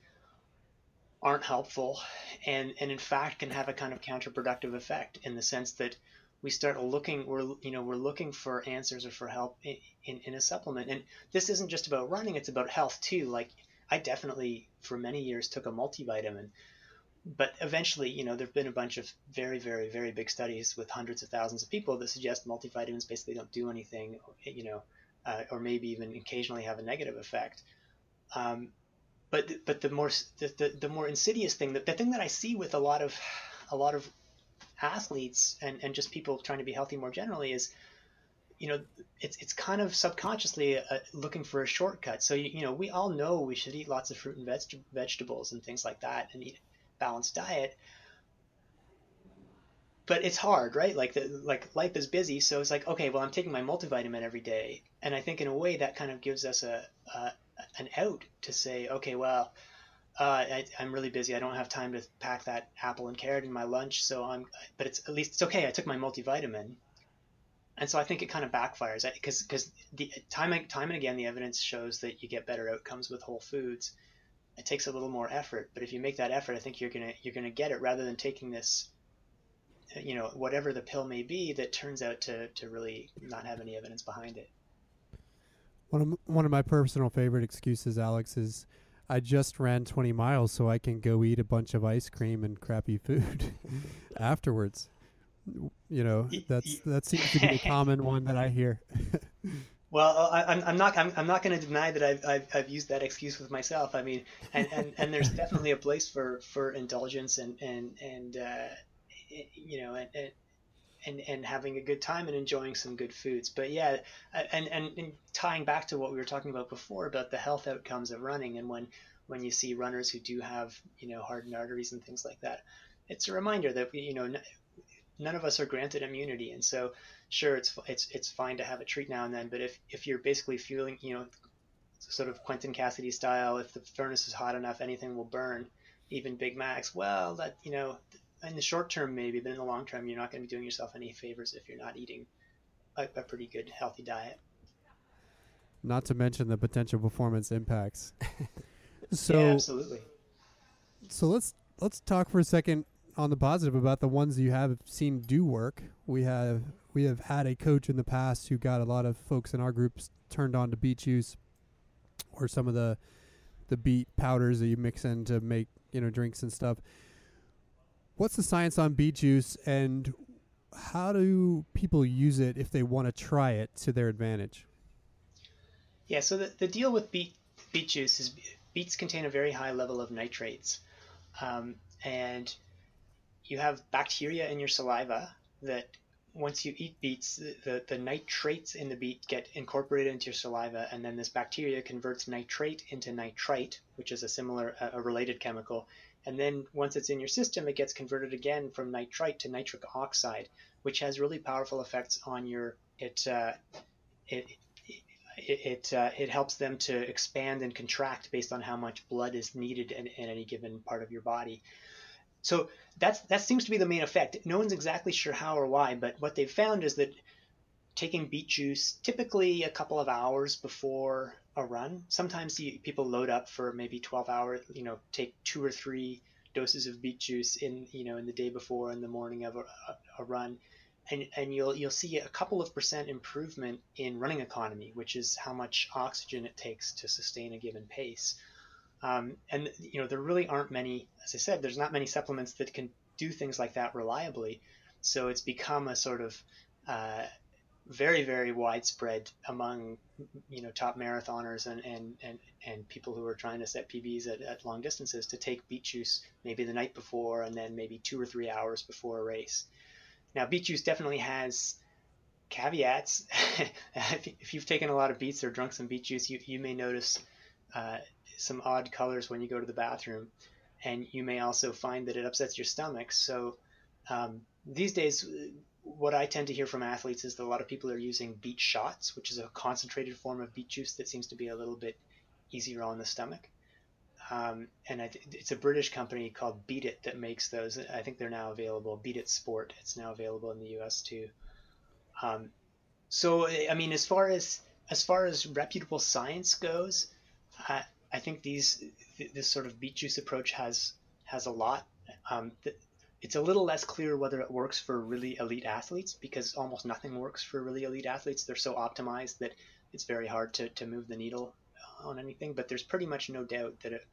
aren't helpful, and, and in fact can have a kind of counterproductive effect, in the sense that we start looking, we're, you know, we're looking for answers or for help in, in, in a supplement. And this isn't just about running, it's about health too. Like, I definitely for many years took a multivitamin, but eventually, you know, there've been a bunch of very, very, very big studies with hundreds of thousands of people that suggest multivitamins basically don't do anything, you know, uh, or maybe even occasionally have a negative effect. Um, But but the more the, the, the more insidious thing, the, the thing that I see with a lot of a lot of athletes and, and just people trying to be healthy more generally is, you know, it's it's kind of subconsciously uh, looking for a shortcut. So you, you know, we all know we should eat lots of fruit and veg- vegetables and things like that, and eat a balanced diet. But it's hard, right? Like the, like life is busy, so it's like, okay, well, I'm taking my multivitamin every day, and I think in a way that kind of gives us a. a an out to say, okay, well, uh, I, I'm really busy. I don't have time to pack that apple and carrot in my lunch. So I'm, but it's at least it's okay. I took my multivitamin. And so I think it kind of backfires because, because the time, time and again, the evidence shows that you get better outcomes with whole foods. It takes a little more effort, but if you make that effort, I think you're going to, you're going to get it, rather than taking this, you know, whatever the pill may be that turns out to, to really not have any evidence behind it. One of, one of my personal favorite excuses, Alex, is I just ran twenty miles so I can go eat a bunch of ice cream and crappy food afterwards. You know, that's that seems to be a common one that I hear. Well, I, I'm, I'm not I'm, I'm not going to deny that I've, I've I've used that excuse with myself. I mean, and, and, and there's definitely a place for, for indulgence and and and uh, you know and. and and and having a good time and enjoying some good foods. But yeah, and, and, and tying back to what we were talking about before, about the health outcomes of running, and when, when you see runners who do have, you know, hardened arteries and things like that, it's a reminder that, you know, n- none of us are granted immunity. And so sure, it's it's it's fine to have a treat now and then, but if, if you're basically fueling, you know, sort of Quentin Cassidy style, if the furnace is hot enough, anything will burn, even Big Macs, well, that, you know, in the short term, maybe, but in the long term, you're not going to be doing yourself any favors if you're not eating a, a pretty good, healthy diet. Not to mention the potential performance impacts. So, yeah, absolutely. So let's let's talk for a second on the positive about the ones you have seen do work. We have we have had a coach in the past who got a lot of folks in our groups turned on to beet juice, or some of the the beet powders that you mix in to make, you know, drinks and stuff. What's the science on beet juice, and how do people use it if they want to try it to their advantage? Yeah, so the, the deal with beet, beet juice is beets contain a very high level of nitrates. Um, and you have bacteria in your saliva that once you eat beets, the, the nitrates in the beet get incorporated into your saliva, and then this bacteria converts nitrate into nitrite, which is a similar, a related chemical. And then once it's in your system, it gets converted again from nitrite to nitric oxide, which has really powerful effects on your, it, uh, it, it, it, uh, it helps them to expand and contract based on how much blood is needed in, in any given part of your body. So that's, that seems to be the main effect. No one's exactly sure how or why, but what they've found is that taking beet juice, typically a couple of hours before a run. Sometimes you, people load up for maybe twelve hours, you know, take two or three doses of beet juice in, you know, in the day before, in the morning of a, a run, and and you'll you'll see a couple of percent improvement in running economy, which is how much oxygen it takes to sustain a given pace. Um, and you know, there really aren't many, as I said, there's not many supplements that can do things like that reliably. So it's become a sort of uh, very, very widespread among, you know, top marathoners and, and, and, and people who are trying to set P Bs at, at long distances to take beet juice maybe the night before and then maybe two or three hours before a race. Now, beet juice definitely has caveats. If you've taken a lot of beets or drunk some beet juice, you, you may notice uh, some odd colors when you go to the bathroom. And you may also find that it upsets your stomach. So um, these days, what I tend to hear from athletes is that a lot of people are using beet shots, which is a concentrated form of beet juice that seems to be a little bit easier on the stomach. Um, and I th- it's a British company called Beat It that makes those. I think they're now available. Beat It Sport. It's now available in the U S too. Um, so, I mean, as far as as far as reputable science goes, I, I think these th- this sort of beet juice approach has has a lot. Um, th- it's a little less clear whether it works for really elite athletes, because almost nothing works for really elite athletes. They're so optimized that it's very hard to, to move the needle on anything. But there's pretty much no doubt that it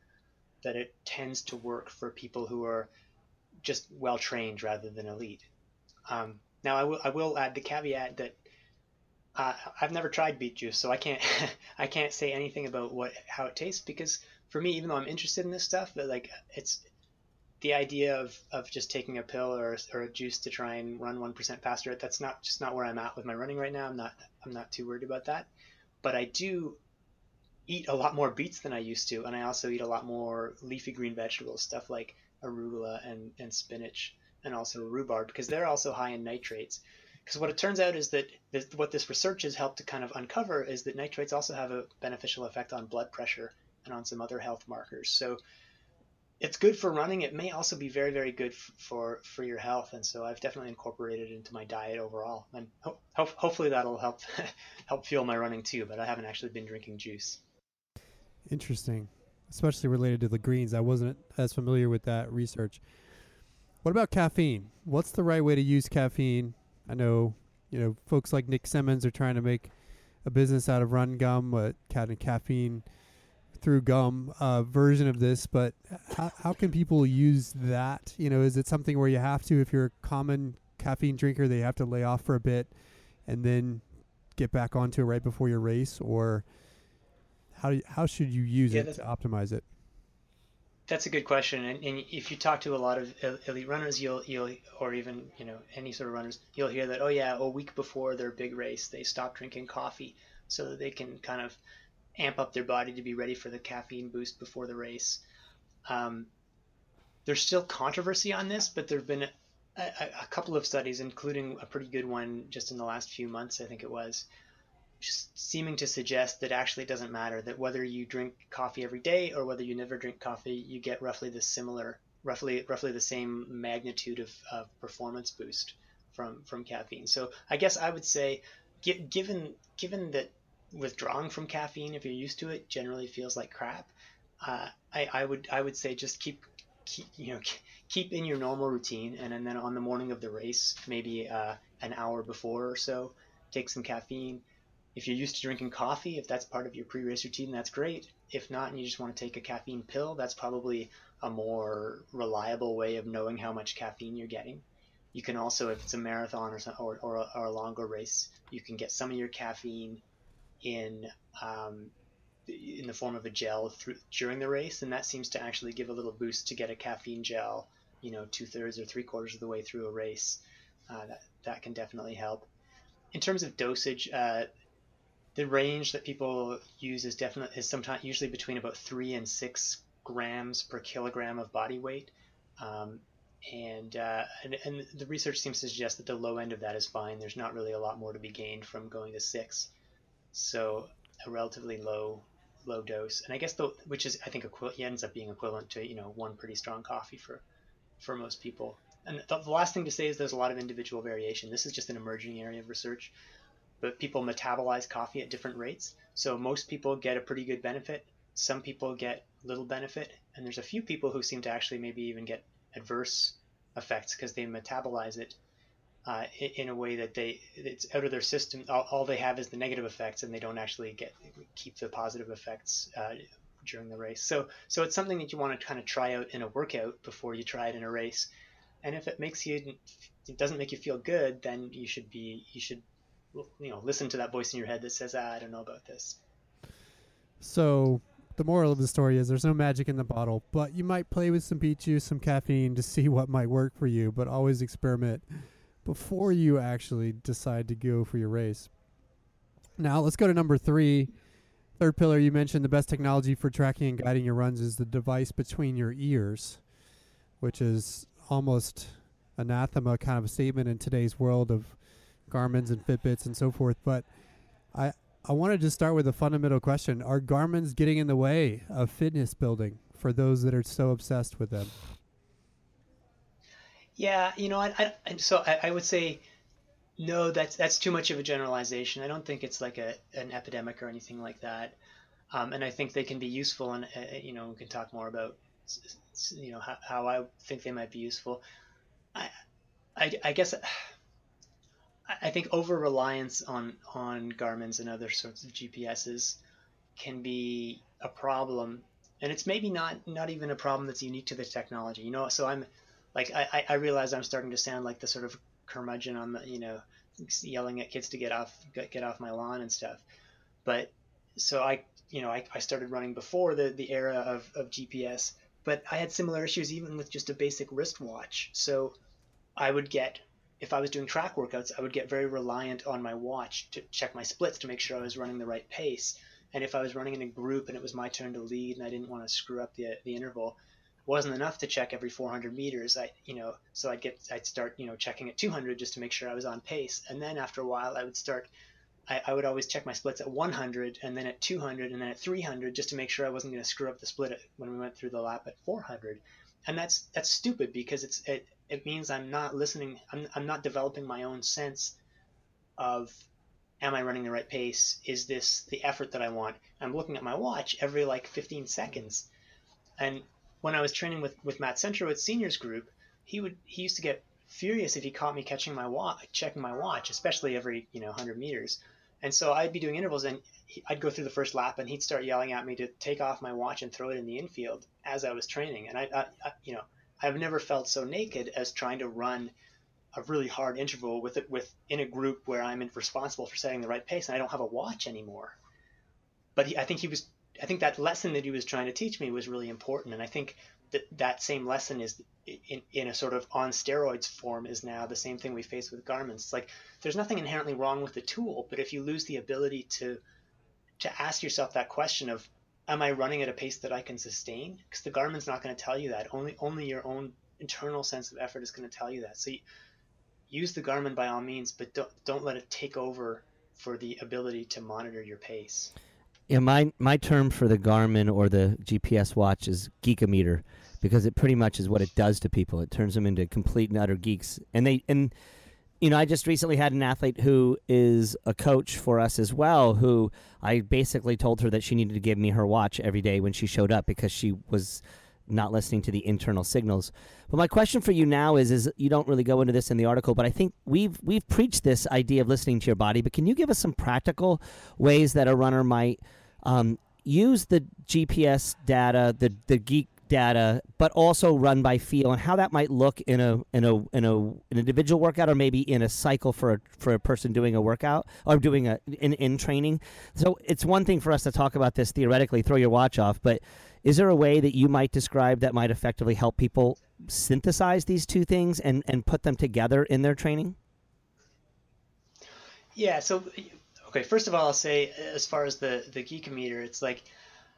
that it tends to work for people who are just well trained rather than elite. Um, now I will I will add the caveat that uh, I've never tried beet juice, so I can't I can't say anything about what how it tastes, because for me, even though I'm interested in this stuff, that like it's the idea of, of just taking a pill or or a juice to try and run one percent faster. That's not just not where I'm at with my running right now. I'm not I'm not too worried about that, but I do eat a lot more beets than I used to, and I also eat a lot more leafy green vegetables, stuff like arugula and, and spinach, and also rhubarb, because they're also high in nitrates. Because what it turns out is that this, what this research has helped to kind of uncover is that nitrates also have a beneficial effect on blood pressure and on some other health markers. So it's good for running. It may also be very, very good f- for, for your health, and so I've definitely incorporated it into my diet overall. And ho- ho- hopefully that'll help help fuel my running too, but I haven't actually been drinking juice. Interesting, especially related to the greens. I wasn't as familiar with that research. What about caffeine? What's the right way to use caffeine? I know, you know, folks like Nick Simmons are trying to make a business out of Run Gum, a kind of caffeine through gum uh, version of this. But how, how can people use that? You know, is it something where you have to, if you're a common caffeine drinker, they have to lay off for a bit and then get back onto it right before your race? Or How, do you, how should you use yeah, it to optimize it? That's a good question. And, and if you talk to a lot of elite runners, you'll you'll or even you know any sort of runners, you'll hear that, oh yeah, a week before their big race, they stop drinking coffee so that they can kind of amp up their body to be ready for the caffeine boost before the race. Um, there's still controversy on this, but there have been a, a, a couple of studies, including a pretty good one just in the last few months, I think it was, just seeming to suggest that actually it doesn't matter, that whether you drink coffee every day or whether you never drink coffee, you get roughly the similar, roughly roughly the same magnitude of, of performance boost from, from caffeine. So I guess I would say, given given that withdrawing from caffeine, if you're used to it, generally feels like crap, uh, I, I would I would say just keep keep you know keep in your normal routine, and, and then on the morning of the race, maybe uh, an hour before or so, take some caffeine. If you're used to drinking coffee, if that's part of your pre-race routine, that's great. If not, and you just want to take a caffeine pill, that's probably a more reliable way of knowing how much caffeine you're getting. You can also, if it's a marathon or some, or, or, a, or a longer race, you can get some of your caffeine in um, in the form of a gel through, during the race, and that seems to actually give a little boost to get a caffeine gel, you know, two-thirds or three-quarters of the way through a race. Uh, that, that can definitely help. In terms of dosage, uh, the range that people use is definitely is sometimes usually between about three and six grams per kilogram of body weight, um, and, uh, and and the research seems to suggest that the low end of that is fine. There's not really a lot more to be gained from going to six, so a relatively low low dose. And I guess the which is I think equi- ends up being equivalent to you know one pretty strong coffee for for most people. And the, the last thing to say is there's a lot of individual variation. This is just an emerging area of research, but people metabolize coffee at different rates. So most people get a pretty good benefit. Some people get little benefit. And there's a few people who seem to actually maybe even get adverse effects because they metabolize it uh, in, in a way that they it's out of their system. All, all they have is the negative effects, and they don't actually get keep the positive effects uh, during the race. So so it's something that you want to kind of try out in a workout before you try it in a race. And if it makes you it doesn't make you feel good, then you should be you should you know listen to that voice in your head that says, ah, I don't know about this. So the moral of the story is there's no magic in the bottle, but you might play with some beet juice, some caffeine to see what might work for you, but always experiment before you actually decide to go for your race. Now let's go to number three. Third pillar, you mentioned the best technology for tracking and guiding your runs is the device between your ears, which is almost anathema kind of a statement in today's world of Garmin's and Fitbits and so forth. But I... I want to just start with a fundamental question. Are Garmin's getting in the way of fitness building for those that are so obsessed with them? Yeah, you know, I, I, so I, I would say, no, that's that's too much of a generalization. I don't think it's like a an epidemic or anything like that. Um, and I think they can be useful, and, uh, you know, we can talk more about, you know, how, how I think they might be useful. I, I, I guess... I think over-reliance on, on Garmin's and other sorts of G P S's can be a problem. And it's maybe not, not even a problem that's unique to the technology. You know, so I'm like, I, I realize I'm starting to sound like the sort of curmudgeon on the, you know, yelling at kids to get off, get, get off my lawn and stuff. But so I, you know, I, I started running before the, the era of, of G P S, but I had similar issues even with just a basic wristwatch. So I would get, if I was doing track workouts, I would get very reliant on my watch to check my splits to make sure I was running the right pace. And if I was running in a group and it was my turn to lead and I didn't want to screw up the the interval, it wasn't enough to check every four hundred meters. I, you know, so I'd get, I'd start, you know, checking at two hundred just to make sure I was on pace. And then after a while, I would start, I, I would always check my splits at one hundred and then at two hundred and then at three hundred just to make sure I wasn't going to screw up the split when we went through the lap at four hundred. And that's that's stupid because it's it. It means I'm not listening. I'm I'm not developing my own sense of, am I running the right pace? Is this the effort that I want? I'm looking at my watch every like fifteen seconds. And when I was training with, with Matt Centrowitz Seniors Group, he would he used to get furious if he caught me catching my watch, checking my watch, especially every you know one hundred meters. And so I'd be doing intervals, and he, I'd go through the first lap, and he'd start yelling at me to take off my watch and throw it in the infield as I was training. And I, I, I you know. I've never felt so naked as trying to run a really hard interval with it with in a group where I'm responsible for setting the right pace and I don't have a watch anymore. But he, I think he was, I think that lesson that he was trying to teach me was really important. And I think that that same lesson is in, in a sort of on steroids form is now the same thing we face with Garmin's. It's like, there's nothing inherently wrong with the tool, but if you lose the ability to, to ask yourself that question of, am I running at a pace that I can sustain? Because the Garmin's not going to tell you that. Only only your own internal sense of effort is going to tell you that. So you, use the Garmin by all means, but don't don't let it take over for the ability to monitor your pace. Yeah, my my term for the Garmin or the G P S watch is geekometer, because it pretty much is what it does to people. It turns them into complete and utter geeks. And they and you know, I just recently had an athlete who is a coach for us as well, who I basically told her that she needed to give me her watch every day when she showed up because she was not listening to the internal signals. But my question for you now is, is you don't really go into this in the article, but I think we've we've preached this idea of listening to your body, but can you give us some practical ways that a runner might um, use the G P S data, the, the geek data, but also run by feel, and how that might look in a in a in a an individual workout, or maybe in a cycle for a, for a person doing a workout or doing a in in training. So it's one thing for us to talk about this theoretically, throw your watch off, but is there a way that you might describe that might effectively help people synthesize these two things and and put them together in their training? Yeah. So okay, first of all, I'll say as far as the the geekometer, it's like,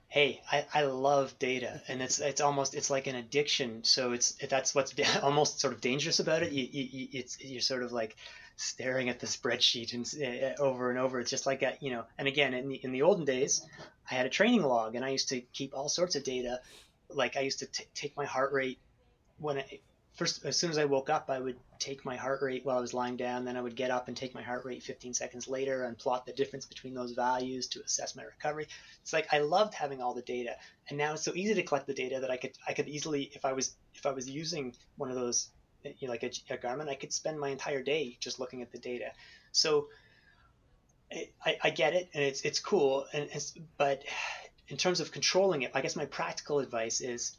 hey, I, I love data, and it's it's almost it's like an addiction. So it's that's what's almost sort of dangerous about it. You, you it's you're sort of like staring at the spreadsheet and uh, over and over. It's just like a, you know. And again, in the in the olden days, I had a training log, and I used to keep all sorts of data. Like I used to t- take my heart rate when I first as soon as I woke up, I would take my heart rate while I was lying down. Then I would get up and take my heart rate fifteen seconds later and plot the difference between those values to assess my recovery. It's like I loved having all the data, and now it's so easy to collect the data that I could I could easily, if I was if I was using one of those you know, like a, a Garmin, I could spend my entire day just looking at the data. So I, I get it, and it's it's cool, and it's, but in terms of controlling it, I guess my practical advice is,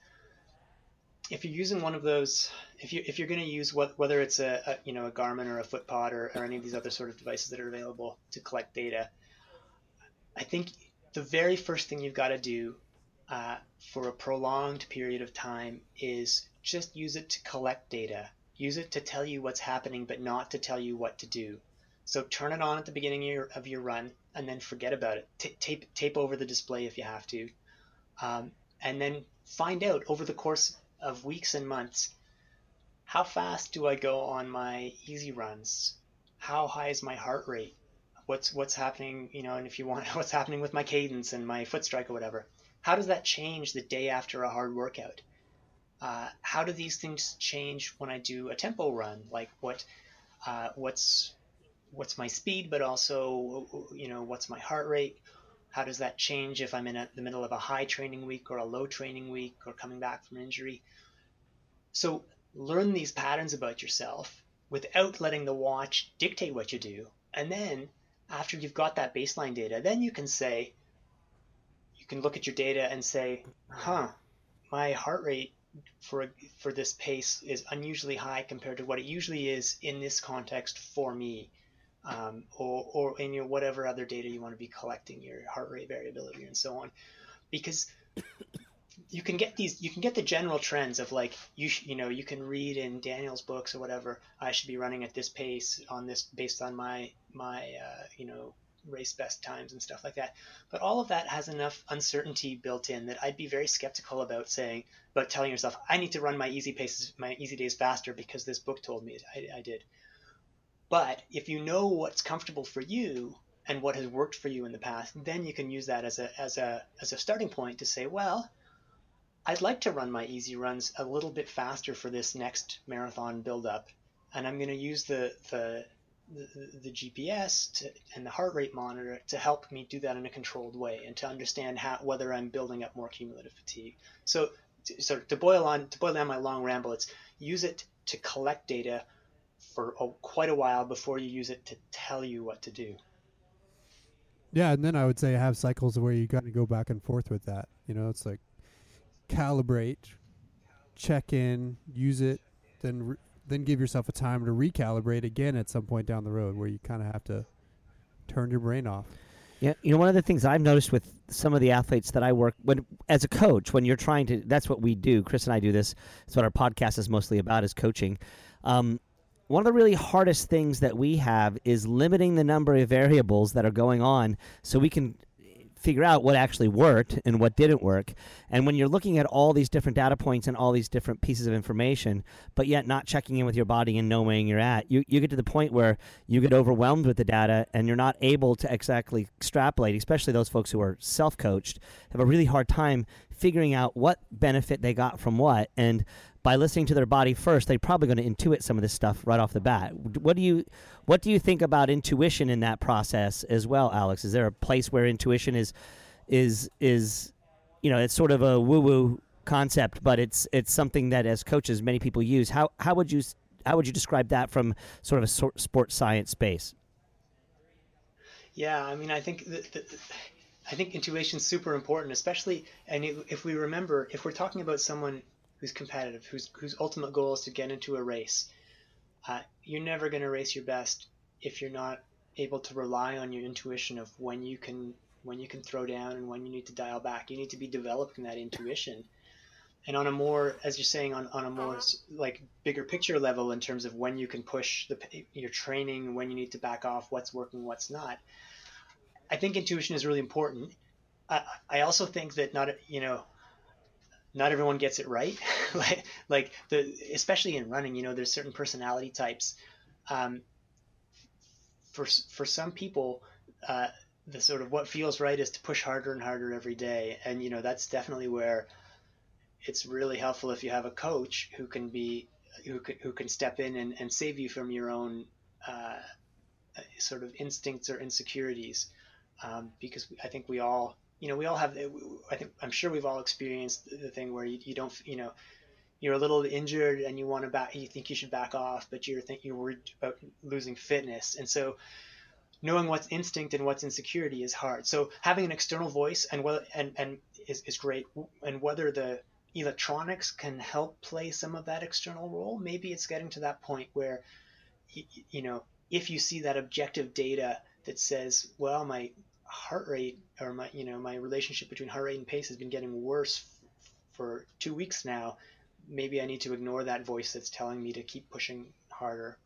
if you're using one of those, if you if you're going to use what, whether it's a, a you know a Garmin or a FootPod or, or any of these other sort of devices that are available to collect data, I think the very first thing you've got to do uh, for a prolonged period of time is just use it to collect data. Use it to tell you what's happening, but not to tell you what to do. So turn it on at the beginning of your, of your run, and then forget about it. T- tape tape over the display if you have to, um, and then find out over the course of weeks and months, how fast do I go on my easy runs? How high is my heart rate? What's what's happening, you know, and if you want, what's happening with my cadence and my foot strike or whatever? How does that change the day after a hard workout? Uh, how do these things change when I do a tempo run? Like what, uh, what's what's my speed, but also, you know, what's my heart rate? How does that change if I'm in a, the middle of a high training week or a low training week or coming back from an injury? So learn these patterns about yourself without letting the watch dictate what you do. And then after you've got that baseline data, then you can say, you can look at your data and say, huh, my heart rate for for this pace is unusually high compared to what it usually is in this context for me. Um, or, or in your whatever other data you want to be collecting, your heart rate variability and so on, because you can get these, you can get the general trends of like you sh- you know you can read in Daniel's books or whatever. I should be running at this pace on this based on my my uh, you know race best times and stuff like that. But all of that has enough uncertainty built in that I'd be very skeptical about saying about telling yourself I need to run my easy paces, my easy days faster because this book told me I, I did. But if you know what's comfortable for you and what has worked for you in the past, then you can use that as a as a as a starting point to say, well, I'd like to run my easy runs a little bit faster for this next marathon buildup, and I'm going to use the the the, the G P S to, and the heart rate monitor to help me do that in a controlled way and to understand how, whether I'm building up more cumulative fatigue. So, so to boil on to boil down my long ramble, it's use it to collect data for a, quite a while before you use it to tell you what to do. Yeah, and then I would say have cycles where you got to go back and forth with that. You know, it's like calibrate, check in, use it, then re- then give yourself a time to recalibrate again at some point down the road where you kind of have to turn your brain off. Yeah, you know, one of the things I've noticed with some of the athletes that I work when as a coach, when you're trying to, that's what we do. Chris and I do this. That's what our podcast is mostly about, is coaching. Um, One of the really hardest things that we have is limiting the number of variables that are going on so we can figure out what actually worked and what didn't work. And when you're looking at all these different data points and all these different pieces of information, but yet not checking in with your body and knowing where you're at, you, you get to the point where you get overwhelmed with the data and you're not able to exactly extrapolate, especially those folks who are self-coached, have a really hard time figuring out what benefit they got from what. And by listening to their body first, they're probably going to intuit some of this stuff right off the bat. What do you what do you think about intuition in that process as well, Alex? Is there a place where intuition is is is you know, it's sort of a woo-woo concept, but it's it's something that as coaches many people use. How how would you how would you describe that from sort of a so, sports science space? Yeah, I mean, I think the, the, I think intuition is super important, especially and if we remember if we're talking about someone who's competitive, whose whose ultimate goal is to get into a race. Uh, you're never going to race your best if you're not able to rely on your intuition of when you can when you can throw down and when you need to dial back. You need to be developing that intuition. And on a more, as you're saying, on, on a more like bigger picture level in terms of when you can push the your training, when you need to back off, what's working, what's not. I think intuition is really important. I, I also think that not, you know, not everyone gets it right. like, like the, especially in running, you know, there's certain personality types. Um, for, for some people, uh, the sort of what feels right is to push harder and harder every day. And, you know, that's definitely where it's really helpful if you have a coach who can be, who can, who can step in and, and save you from your own, uh, sort of instincts or insecurities. Um, because I think we all, You know, we all have, I think, I'm sure we've all experienced the thing where you, you don't, you know, you're a little injured and you want to back, you think you should back off, but you're thinking you're worried about losing fitness. And so knowing what's instinct and what's insecurity is hard. So having an external voice and whether, and, and is, is great. And whether the electronics can help play some of that external role, maybe it's getting to that point where, you, you know, if you see that objective data that says, well, my heart rate or my, you know, my relationship between heart rate and pace has been getting worse f- for two weeks now, maybe I need to ignore that voice that's telling me to keep pushing harder.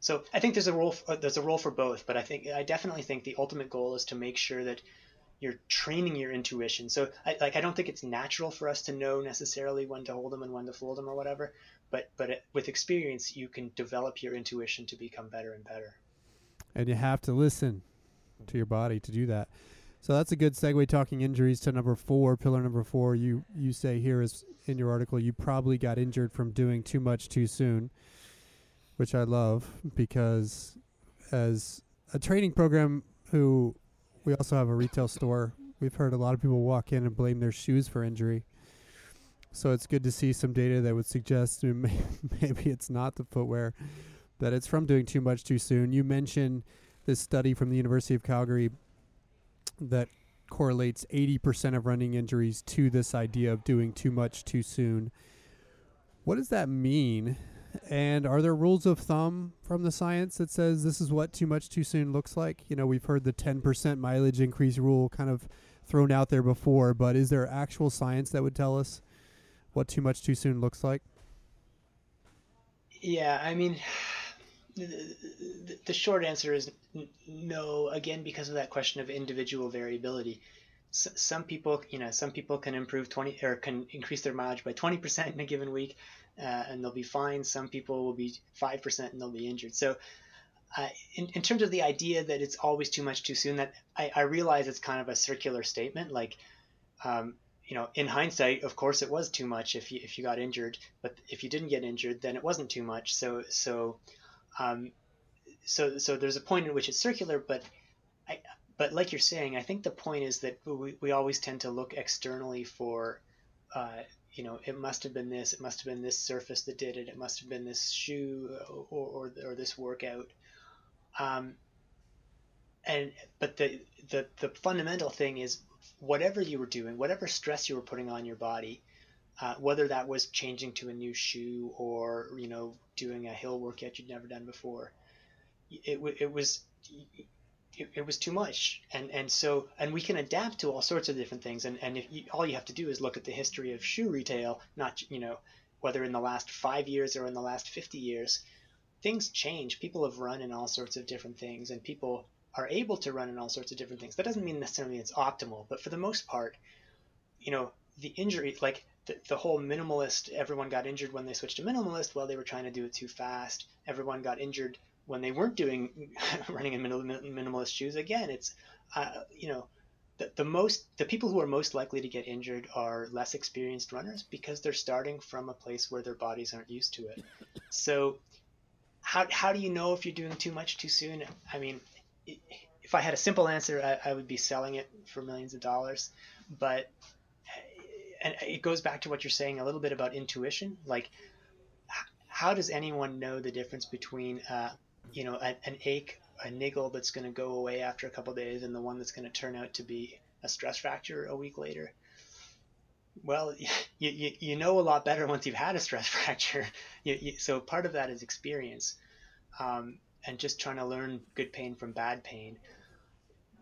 So I think there's a role, for, there's a role for both, but I think, I definitely think the ultimate goal is to make sure that you're training your intuition. So I, like, I don't think it's natural for us to know necessarily when to hold them and when to fold them or whatever, but, but it, with experience, you can develop your intuition to become better and better. And you have to listen to your body to do that. So that's a good segue, talking injuries, to number four, pillar number four. You, you say here is in your article, you probably got injured from doing too much too soon, which I love, because as a training program who, we also have a retail store, we've heard a lot of people walk in and blame their shoes for injury. So it's good to see some data that would suggest maybe it's not the footwear, that it's from doing too much too soon. You mentioned this study from the University of Calgary that correlates eighty percent of running injuries to this idea of doing too much too soon. What does that mean? And are there rules of thumb from the science that says this is what too much too soon looks like? You know, we've heard the ten percent mileage increase rule kind of thrown out there before, but is there actual science that would tell us what too much too soon looks like? Yeah, I mean, the, the short answer is no, again, because of that question of individual variability. S- some people, you know, some people can improve twenty or can increase their mileage by twenty percent in a given week. Uh, and they'll be fine. Some people will be five percent and they'll be injured. So uh, in, in terms of the idea that it's always too much too soon, that I, I realize it's kind of a circular statement. Like, um, you know, in hindsight, of course, it was too much if you, if you got injured, but if you didn't get injured, then it wasn't too much. So, so, um, so, so there's a point in which it's circular, but I, but like you're saying, I think the point is that we, we always tend to look externally for, uh, you know, it must have been this, it must have been this surface that did it, it must have been this shoe or or, or this workout. Um, and but the, the the fundamental thing is whatever you were doing, whatever stress you were putting on your body, uh, whether that was changing to a new shoe or, you know, doing a hill workout you'd never done before, it it was it, it was too much. And and so and we can adapt to all sorts of different things, and and if you, all you have to do is look at the history of shoe retail, not, you know, whether in the last five years or in the last fifty years, things change. People have run in all sorts of different things, and people are able to run in all sorts of different things. That doesn't mean necessarily it's optimal, but for the most part, you know, the injury, like the, the whole minimalist, everyone got injured when they switched to minimalist, well, they were trying to do it too fast. Everyone got injured when they weren't doing running in minimal, minimalist shoes. Again, it's, uh, you know, the, the most, the people who are most likely to get injured are less experienced runners, because they're starting from a place where their bodies aren't used to it. So how, how do you know if you're doing too much too soon? I mean, if I had a simple answer, I, I would be selling it for millions of dollars, but, and it goes back to what you're saying a little bit about intuition. Like, how does anyone know the difference between, uh, you know, an, an ache, a niggle that's going to go away after a couple of days, and the one that's going to turn out to be a stress fracture a week later? Well, you you, you know a lot better once you've had a stress fracture. You, you, so part of that is experience, um, and just trying to learn good pain from bad pain.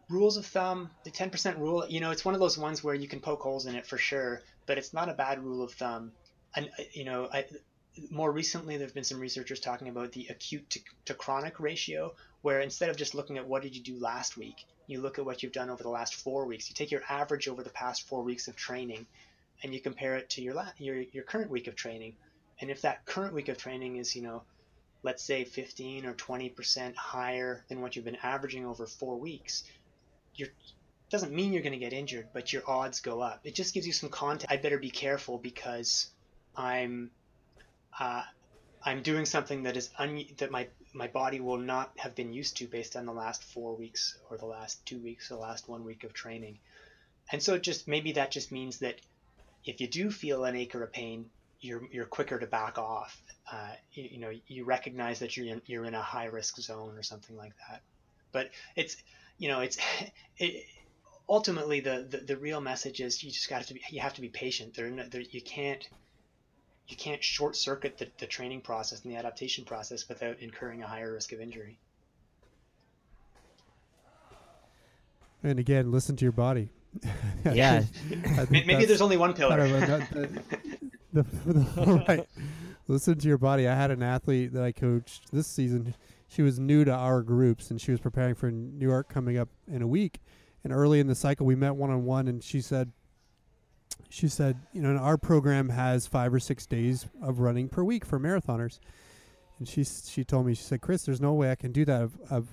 Rules of thumb, the ten percent rule, you know, it's one of those ones where you can poke holes in it for sure, but it's not a bad rule of thumb. And, you know, I... more recently, there have been some researchers talking about the acute to, to chronic ratio, where instead of just looking at what did you do last week, you look at what you've done over the last four weeks. You take your average over the past four weeks of training, and you compare it to your la- your your current week of training. And if that current week of training is, you know, let's say fifteen or twenty percent higher than what you've been averaging over four weeks, you're doesn't mean you're going to get injured, but your odds go up. It just gives you some context. I better be careful because I'm Uh, I'm doing something that is un- that my, my body will not have been used to based on the last four weeks or the last two weeks or the last one week of training. And so it just, maybe that just means that if you do feel an ache or a pain, you're you're quicker to back off. Uh, you, you know, you recognize that you're in, you're in a high risk zone or something like that. But it's, you know, it's it, ultimately the, the the real message is you just got to be, you have to be patient. There, no, there you can't you can't short circuit the, the training process and the adaptation process without incurring a higher risk of injury. And again, listen to your body. Yeah. Maybe there's only one pillar. the, the, the, right. Listen to your body. I had an athlete that I coached this season. She was new to our groups, and she was preparing for New York coming up in a week. And early in the cycle, we met one-on-one, and she said, she said, you know, our program has five or six days of running per week for marathoners. And she she told me, she said, Chris, there's no way I can do that. I've, I've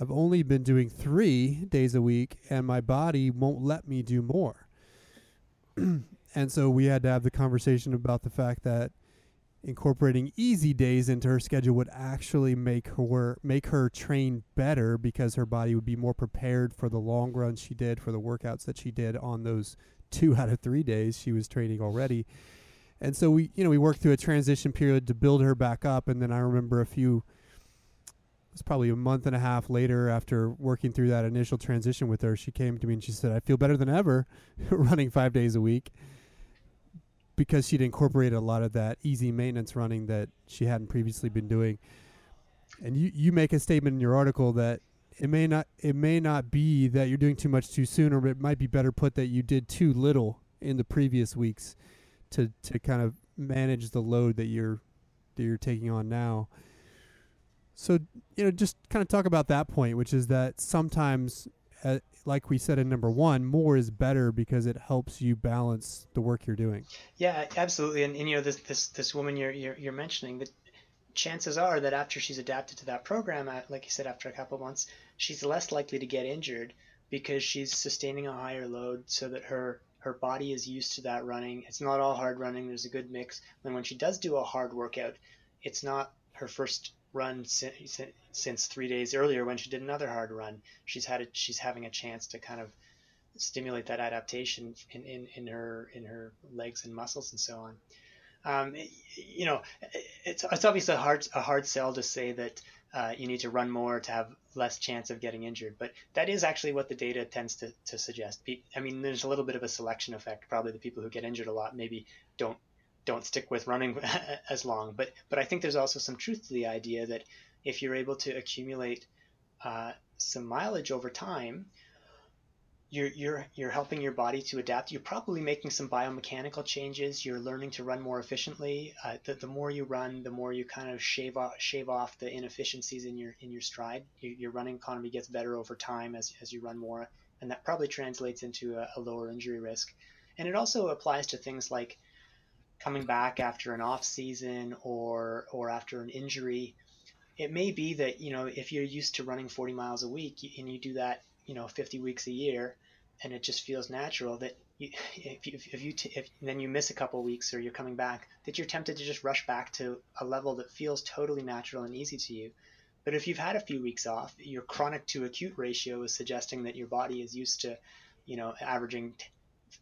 I've only been doing three days a week, and my body won't let me do more. And so we had to have the conversation about the fact that incorporating easy days into her schedule would actually make her make her train better, because her body would be more prepared for the long run she did, for the workouts that she did on those two out of three days she was training already. And so we, you know, we worked through a transition period to build her back up. And then I remember a few It's probably a month and a half later, after working through that initial transition with her, she came to me and she said, I feel better than ever running five days a week, because she'd incorporated a lot of that easy maintenance running that she hadn't previously been doing. And you, you make a statement in your article that it may not, it may not be that you're doing too much too soon, or it might be better put that you did too little in the previous weeks to, to kind of manage the load that you're, that you're taking on now. So, you know, just kind of talk about that point, which is that sometimes, uh, like we said in number one, more is better, because it helps you balance the work you're doing. Yeah, absolutely. And, and you know, this this this woman you're you're, you're mentioning, that chances are that after she's adapted to that program, like you said, after a couple of months, she's less likely to get injured, because she's sustaining a higher load, so that her her body is used to that running. It's not all hard running. There's a good mix. And when she does do a hard workout, it's not her first run since, since three days earlier when she did another hard run. She's had a, she's having a chance to kind of stimulate that adaptation in, in, in her in her legs and muscles and so on. Um, it, you know, it's it's obviously a hard a hard sell to say that uh, you need to run more to have less chance of getting injured, but that is actually what the data tends to, to suggest. I mean, there's a little bit of a selection effect. Probably the people who get injured a lot maybe don't. don't stick with running as long, but but I think there's also some truth to the idea that if you're able to accumulate uh, some mileage over time, you're you're you're helping your body to adapt. You're probably making some biomechanical changes. You're learning to run more efficiently. Uh, the, the more you run, the more you kind of shave off shave off the inefficiencies in your in your stride. Your, your running economy gets better over time as as you run more, and that probably translates into a, a lower injury risk. And it also applies to things like coming back after an off season or or after an injury. It may be that, you know, if you're used to running forty miles a week and you do that, you know, fifty weeks a year, and it just feels natural that you, if you if you t- if then you miss a couple weeks or you're coming back, that you're tempted to just rush back to a level that feels totally natural and easy to you. But if you've had a few weeks off, your chronic to acute ratio is suggesting that your body is used to, you know, averaging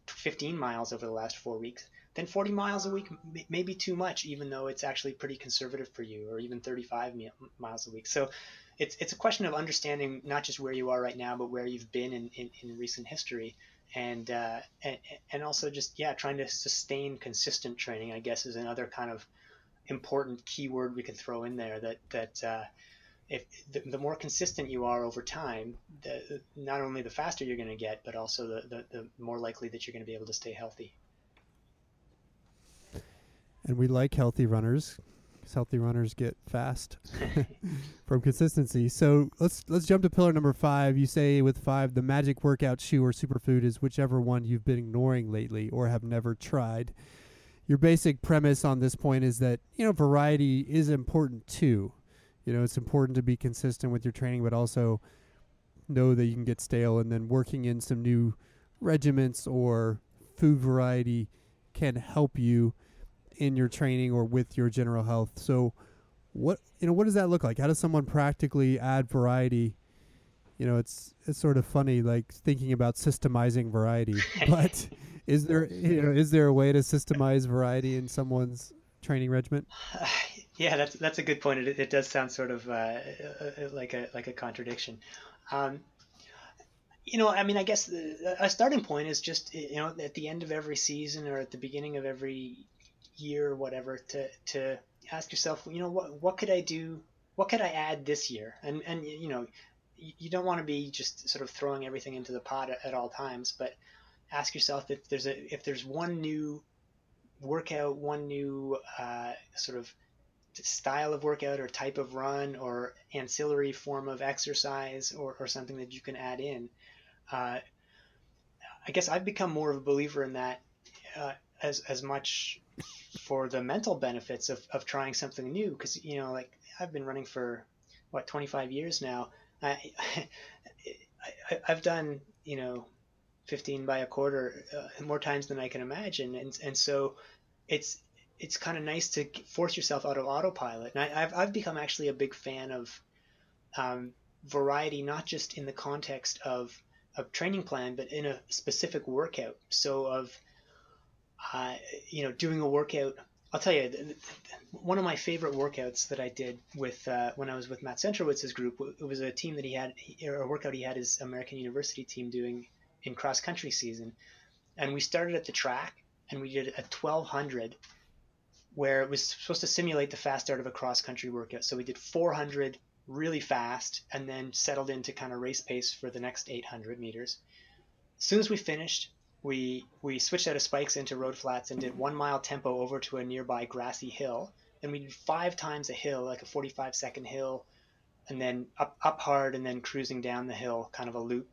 fifteen miles over the last four weeks. Then forty miles a week may be too much, even though it's actually pretty conservative for you, or even thirty-five miles a week. So it's it's a question of understanding not just where you are right now, but where you've been in, in, in recent history. And, uh, and and also just, yeah, trying to sustain consistent training, I guess, is another kind of important keyword we can throw in there, that, that uh, if the, the more consistent you are over time, the, not only the faster you're going to get, but also the, the, the more likely that you're going to be able to stay healthy. And we like healthy runners, because healthy runners get fast from consistency. So let's let's jump to pillar number five. You say with five, the magic workout shoe or superfood is whichever one you've been ignoring lately or have never tried. Your basic premise on this point is that, you know, variety is important too. You know, it's important to be consistent with your training, but also know that you can get stale, and then working in some new regimens or food variety can help you in your training or with your general health. So what, you know, what does that look like? How does someone practically add variety? You know, it's, it's sort of funny, like thinking about systemizing variety, but Is there, you know, is there a way to systemize variety in someone's training regimen? Uh, yeah, that's that's a good point. It, it does sound sort of uh, like a like a contradiction. Um, you know, I mean, I guess the, a starting point is just, you know, at the end of every season or at the beginning of every year or whatever, to to ask yourself, you know, what what could I do? What could I add this year? And and you know, you don't want to be just sort of throwing everything into the pot at, at all times, but ask yourself if there's a if there's one new workout, one new uh, sort of style of workout or type of run or ancillary form of exercise or, or something that you can add in. Uh, I guess I've become more of a believer in that uh, as as much for the mental benefits of, of trying something new, because, you know, like I've been running for, what, twenty-five years now. I, I I've done, you know, fifteen by a quarter uh, more times than I can imagine, and and so it's it's kind of nice to force yourself out of autopilot. And I, I've I've become actually a big fan of um, variety, not just in the context of of training plan, but in a specific workout. So of uh, you know, doing a workout. I'll tell you, one of my favorite workouts that I did with uh, when I was with Matt Centrowitz's group, it was a team that he had, or a workout he had his American University team doing in cross country season, and we started at the track and we did a twelve hundred, where it was supposed to simulate the fast start of a cross country workout. So we did four hundred really fast and then settled into kind of race pace for the next eight hundred meters. As soon as we finished, We we switched out of spikes into road flats and did one mile tempo over to a nearby grassy hill. And we did five times a hill, like a forty-five second hill, and then up up hard and then cruising down the hill, kind of a loop.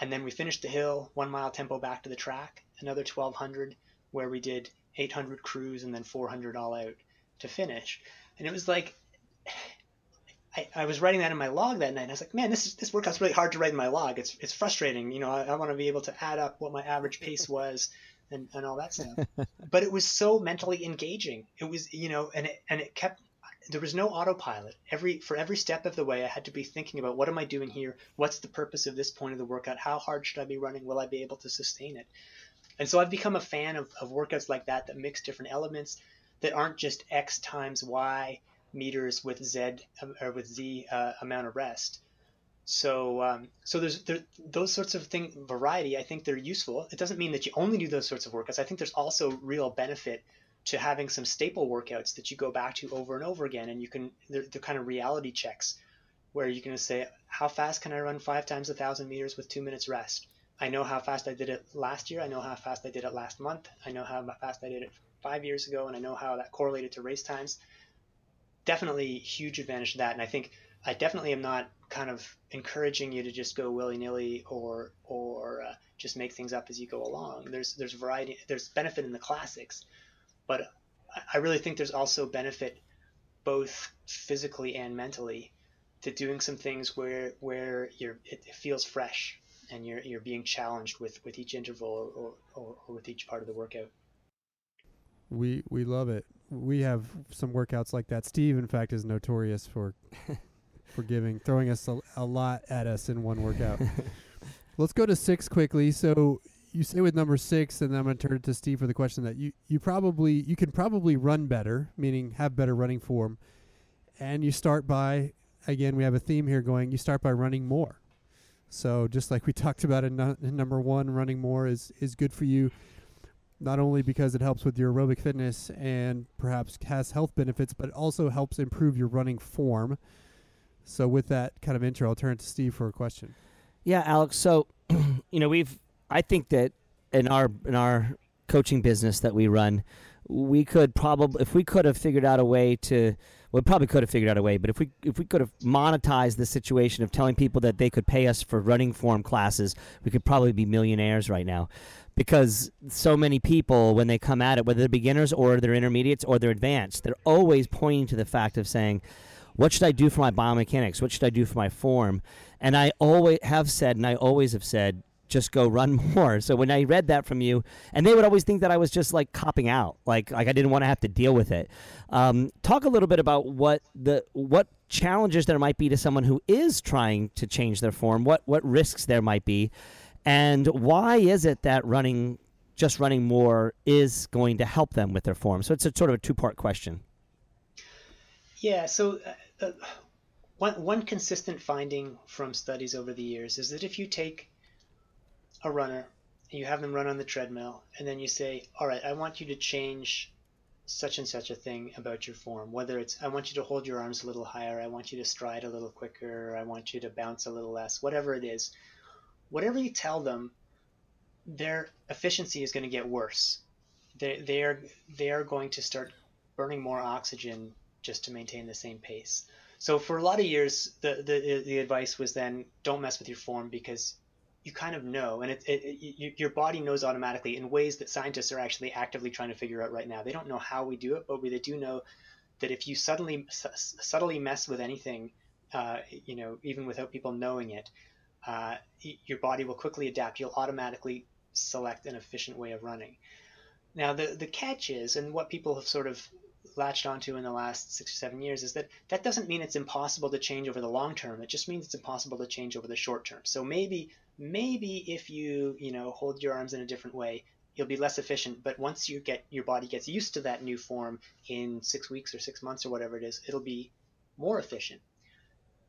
And then we finished the hill, one mile tempo back to the track, another twelve hundred, where we did eight hundred cruise and then four hundred all out to finish. And it was like, I, I was writing that in my log that night, and I was like, man, this is, this workout's really hard to write in my log. It's it's frustrating. You know, I, I want to be able to add up what my average pace was and, and all that stuff. But it was so mentally engaging. It was, you know, and it, and it kept, there was no autopilot. Every For every step of the way, I had to be thinking about, what am I doing here? What's the purpose of this point of the workout? How hard should I be running? Will I be able to sustain it? And so I've become a fan of, of workouts like that, that mix different elements that aren't just X times Y meters with Z or with Z uh, amount of rest. So um, so there's there, those sorts of thing variety. I think they're useful. It doesn't mean that you only do those sorts of workouts. I think there's also real benefit to having some staple workouts that you go back to over and over again, and you can they're, they're kind of reality checks where you can say, how fast can I run five times a thousand meters with two minutes rest? I know how fast I did it last year. I know how fast I did it last month. I know how fast I did it five years ago, and I know how that correlated to race times. Definitely huge advantage to that. And I think I definitely am not kind of encouraging you to just go willy-nilly or or uh, just make things up as you go along. There's there's variety, there's benefit in the classics, but I really think there's also benefit both physically and mentally to doing some things where where you're it feels fresh and you're you're being challenged with with each interval or or, or with each part of the workout. We we love it. We have some workouts like that. Steve, in fact, is notorious for for giving, throwing us a, a lot at us in one workout. Let's go to six quickly. So you say with number six, and then I'm going to turn it to Steve for the question that you, you probably, you can probably run better, meaning have better running form. And you start by, again, we have a theme here going, you start by running more. So just like we talked about in, no, in number one, running more is, is good for you. Not only because it helps with your aerobic fitness and perhaps has health benefits, but it also helps improve your running form. So with that kind of intro, I'll turn it to Steve for a question. Yeah, Alex. So, you know, we've, I think that in our, in our coaching business that we run, we could probably, if we could have figured out a way to, well, probably could have figured out a way, but if we if we could have monetized the situation of telling people that they could pay us for running form classes, we could probably be millionaires right now. Because so many people, when they come at it, whether they're beginners or they're intermediates or they're advanced, they're always pointing to the fact of saying, what should I do for my biomechanics? What should I do for my form? And I always have said, and I always have said, just go run more. So when I read that from you, and they would always think that I was just like copping out, like like I didn't want to have to deal with it. Um, talk a little bit about what the what challenges there might be to someone who is trying to change their form, what what risks there might be. And why is it that running just running more is going to help them with their form? So it's a sort of a two-part question. Yeah, so uh, uh, one, one consistent finding from studies over the years is that if you take a runner and you have them run on the treadmill and then you say, all right, I want you to change such and such a thing about your form, whether it's I want you to hold your arms a little higher, I want you to stride a little quicker, I want you to bounce a little less, whatever it is, whatever you tell them, their efficiency is going to get worse. They, they are they are going to start burning more oxygen just to maintain the same pace. So for a lot of years, the the, the advice was then don't mess with your form because you kind of know, and it, it, it, your body knows automatically in ways that scientists are actually actively trying to figure out right now. They don't know how we do it, but we, they do know that if you suddenly s- subtly mess with anything, uh, you know, even without people knowing it, uh, your body will quickly adapt. You'll automatically select an efficient way of running. Now, the, the catch is, and what people have sort of latched onto in the last six or seven years is that that doesn't mean it's impossible to change over the long term. It just means it's impossible to change over the short term. So maybe maybe if you you know hold your arms in a different way, you'll be less efficient. But once you get your body gets used to that new form in six weeks or six months or whatever it is, it'll be more efficient.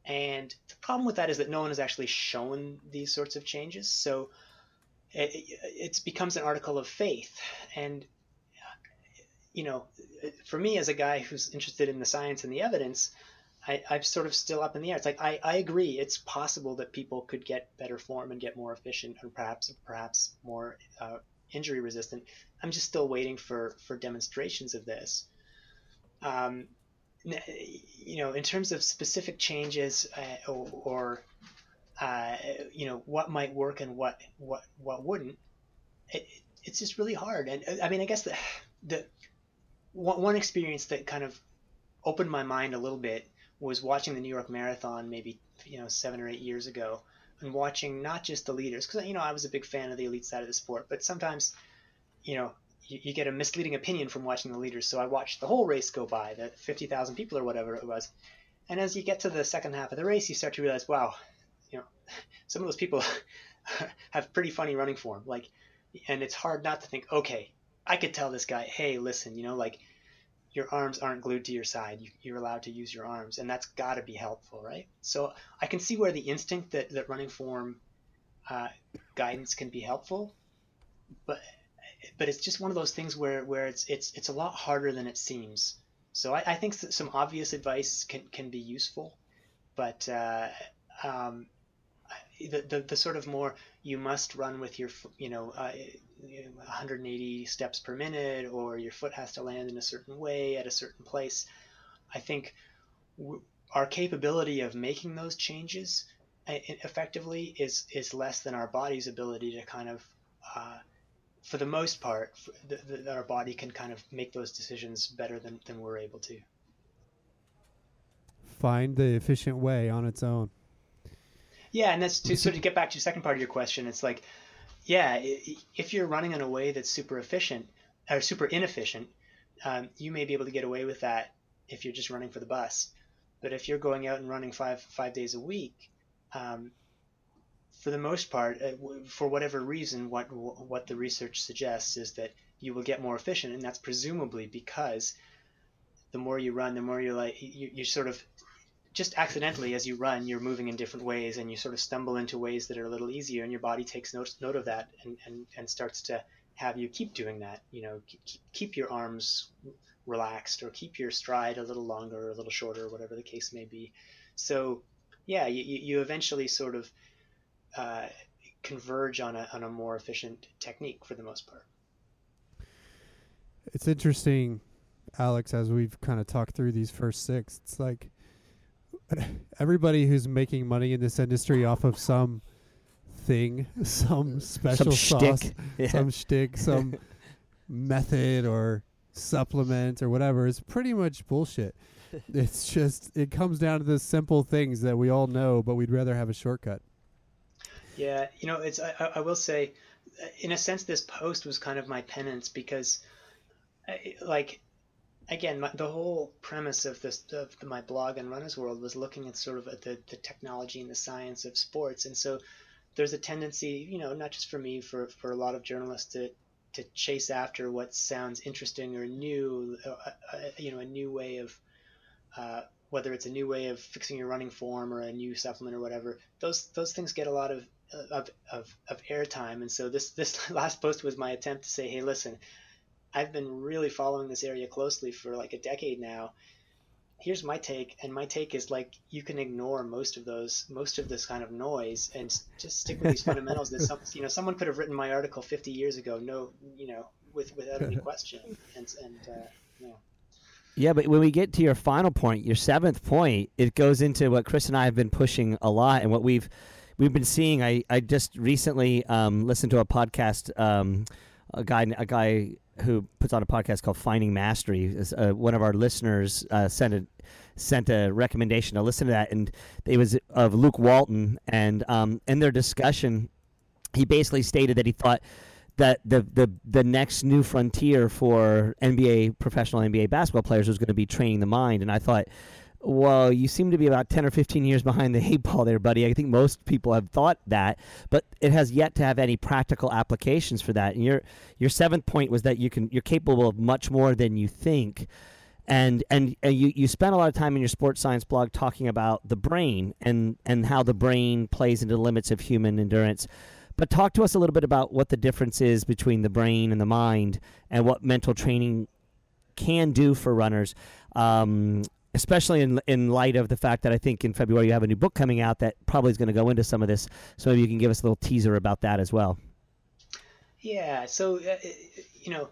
And the problem with that is that no one has actually shown these sorts of changes. So it, it becomes an article of faith. And you know, for me as a guy who's interested in the science and the evidence, I, I'm sort of still up in the air. It's like, I, I agree. It's possible that people could get better form and get more efficient and perhaps perhaps more uh, injury resistant. I'm just still waiting for, for demonstrations of this. Um, you know, in terms of specific changes uh, or, or uh, you know, what might work and what, what, what wouldn't, it, it's just really hard. And I mean, I guess the, the, one experience that kind of opened my mind a little bit was watching the New York Marathon maybe, you know, seven or eight years ago, and watching not just the leaders, because, you know, I was a big fan of the elite side of the sport, but sometimes, you know, you, you get a misleading opinion from watching the leaders. So I watched the whole race go by, the fifty thousand people or whatever it was. And as you get to the second half of the race, you start to realize, wow, you know, some of those people have pretty funny running form. Like, and it's hard not to think, okay, I could tell this guy, hey, listen, you know, like your arms aren't glued to your side. You, you're allowed to use your arms, and that's got to be helpful, right? So I can see where the instinct that, that running form uh, guidance can be helpful, but but it's just one of those things where, where it's it's it's a lot harder than it seems. So I, I think some obvious advice can, can be useful, but uh, um, the, the the sort of more you must run with your, you know. Uh, one hundred eighty steps per minute, or your foot has to land in a certain way at a certain place. I think w- our capability of making those changes effectively is, is less than our body's ability to kind of, uh, for the most part, th- th- our body can kind of make those decisions better than, than we're able to. Find the efficient way on its own. Yeah, and that's to sort of get back to the second part of your question. It's like, yeah, if you're running in a way that's super efficient or super inefficient, um, you may be able to get away with that if you're just running for the bus. But if you're going out and running five five days a week, um, for the most part, uh, w- for whatever reason, what what the research suggests is that you will get more efficient, and that's presumably because the more you run, the more you're like you, you sort of just accidentally, as you run, you're moving in different ways, and you sort of stumble into ways that are a little easier, and your body takes note, note of that and, and, and starts to have you keep doing that. You know, keep, keep your arms relaxed, or keep your stride a little longer or a little shorter, whatever the case may be. So, yeah, you, you eventually sort of uh, converge on a, on a more efficient technique for the most part. It's interesting, Alex, as we've kind of talked through these first six, it's like, everybody who's making money in this industry off of some thing, some special some sauce, shtick. Yeah. some shtick, some method or supplement or whatever is pretty much bullshit. It's just, it comes down to the simple things that we all know, but we'd rather have a shortcut. Yeah. You know, it's, I, I will say in a sense, this post was kind of my penance because I, like, Again, my, the whole premise of this of my blog and Runner's World was looking at sort of at the, the technology and the science of sports. And so there's a tendency, you know, not just for me, for, for a lot of journalists to to chase after what sounds interesting or new, uh, you know, a new way of, uh, whether it's a new way of fixing your running form or a new supplement or whatever, those those things get a lot of of of, of airtime. And so this this last post was my attempt to say, hey, listen, I've been really following this area closely for like a decade now. Here's my take, and my take is like you can ignore most of those, most of this kind of noise, and just stick with these fundamentals. That some, you know, someone could have written my article fifty years ago, no, you know, with without any question, and and uh, yeah. Yeah, but when we get to your final point, your seventh point, it goes into what Chris and I have been pushing a lot, and what we've we've been seeing. I I just recently um, listened to a podcast, um, a guy a guy. who puts on a podcast called Finding Mastery. Uh, one of our listeners uh, sent a sent a recommendation to listen to that, and it was of Luke Walton. And um, in their discussion, he basically stated that he thought that the the the next new frontier for N B A professional N B A basketball players was going to be training the mind. And I thought, well, you seem to be about ten or fifteen years behind the eight ball there, buddy. I think most people have thought that, but it has yet to have any practical applications for that. And your your seventh point was that you can you're capable of much more than you think. And and, and you, you spent a lot of time in your sports science blog talking about the brain and, and how the brain plays into the limits of human endurance. But talk to us a little bit about what the difference is between the brain and the mind and what mental training can do for runners. Um Especially in in light of the fact that I think in February you have a new book coming out that probably is going to go into some of this. So maybe you can give us a little teaser about that as well. Yeah. So, uh, you know,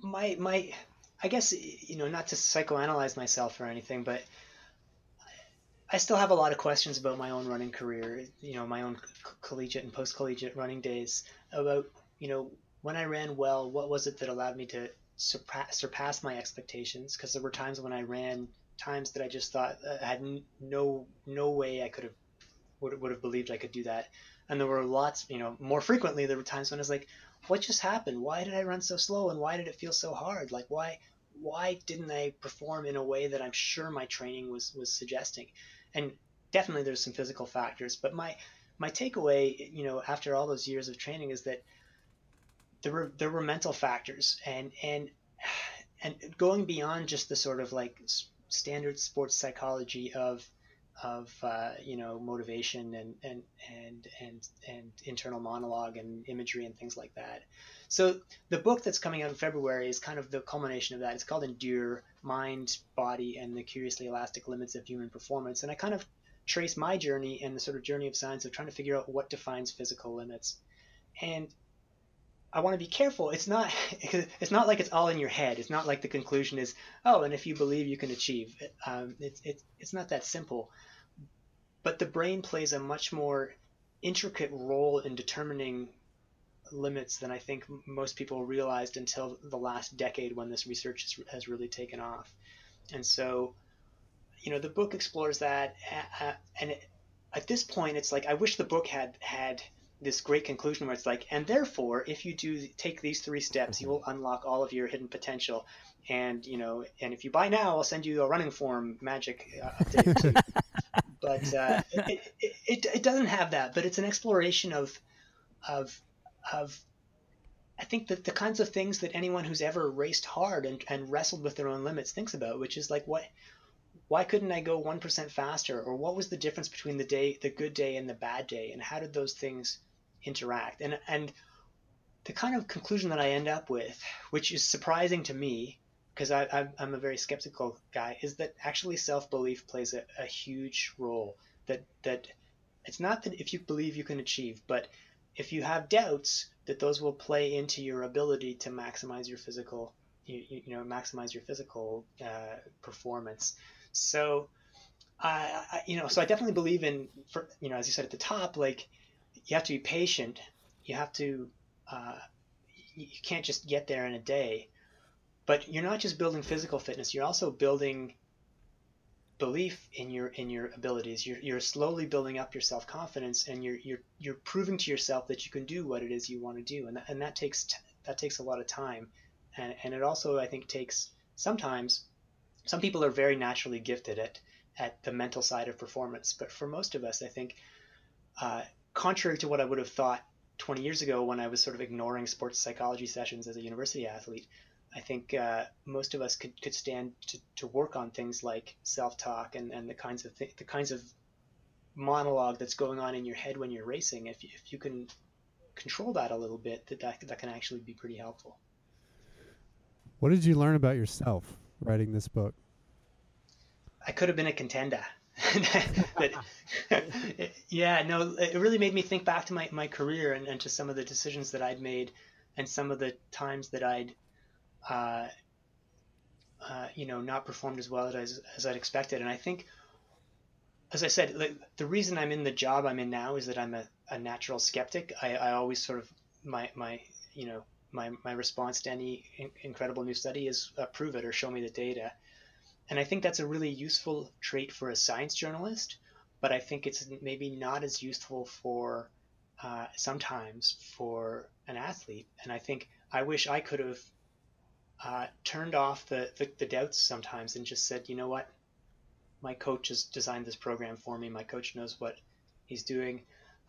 my, my, I guess, you know, not to psychoanalyze myself or anything, but I still have a lot of questions about my own running career, you know, my own collegiate and post-collegiate running days about, you know, when I ran well, what was it that allowed me to surpass surpass my expectations, because there were times when I ran times that I just thought I had no no way I could have would, would have believed I could do that. And there were lots, you know, more frequently there were times when I was like, what just happened? Why did I run so slow, and why did it feel so hard? Like why why didn't I perform in a way that I'm sure my training was was suggesting? And definitely there's some physical factors, but my my takeaway, you know, after all those years of training is that There were there were mental factors, and and and going beyond just the sort of like standard sports psychology of of uh, you know, motivation and and and and and internal monologue and imagery and things like that. So the book that's coming out in February is kind of the culmination of that. It's called Endure: Mind, Body, and the Curiously Elastic Limits of Human Performance. And I kind of trace my journey and the sort of journey of science of trying to figure out what defines physical limits. And I want to be careful. It's not it's not like it's all in your head. It's not like the conclusion is, oh, and if you believe, you can achieve. Um, it's it's it's not that simple. But the brain plays a much more intricate role in determining limits than I think most people realized until the last decade when this research has, has really taken off. And so, you know, the book explores that. And at this point, it's like I wish the book had had. this great conclusion where it's like, and therefore, if you do take these three steps, you will unlock all of your hidden potential. And, you know, and if you buy now, I'll send you a running form magic uh, update too. But uh, it, it, it, it doesn't have that, but it's an exploration of, of, of, I think that the kinds of things that anyone who's ever raced hard and, and wrestled with their own limits thinks about, which is like, what, why couldn't I go one percent faster? Or what was the difference between the day, the good day and the bad day? And how did those things interact? And and the kind of conclusion that I end up with, which is surprising to me because I, I, I'm a very skeptical guy, is that actually self-belief plays a, a huge role. That that it's not that if you believe you can achieve, but if you have doubts, that those will play into your ability to maximize your physical, you, you know, maximize your physical uh, performance. So, uh, I, you know, so I definitely believe in, for, you know, as you said at the top, like, you have to be patient. You have to, uh, you can't just get there in a day. But you're not just building physical fitness. You're also building belief in your in your abilities. You're you're slowly building up your self confidence, and you're you're you're proving to yourself that you can do what it is you want to do. And that, and that takes t- that takes a lot of time, and and it also I think takes sometimes. Some people are very naturally gifted at at the mental side of performance, but for most of us, I think. Uh, Contrary to what I would have thought twenty years ago when I was sort of ignoring sports psychology sessions as a university athlete, I think uh, most of us could, could stand to, to work on things like self-talk and, and the kinds of th- the kinds of monologue that's going on in your head when you're racing. If, if you can control that a little bit, that, that that can actually be pretty helpful. What did you learn about yourself writing this book? I could have been a contender. but, yeah, no, it really made me think back to my, my career and, and to some of the decisions that I'd made and some of the times that I'd, uh, uh, you know, not performed as well as, as I'd expected. And I think, as I said, the, the reason I'm in the job I'm in now is that I'm a, a natural skeptic. I, I always sort of, my, my you know, my, my response to any in- incredible new study is uh, prove it or show me the data. And I think that's a really useful trait for a science journalist, but I think it's maybe not as useful for uh, sometimes for an athlete. And I think I wish I could have uh, turned off the, the, the doubts sometimes and just said, you know what, my coach has designed this program for me. My coach knows what he's doing.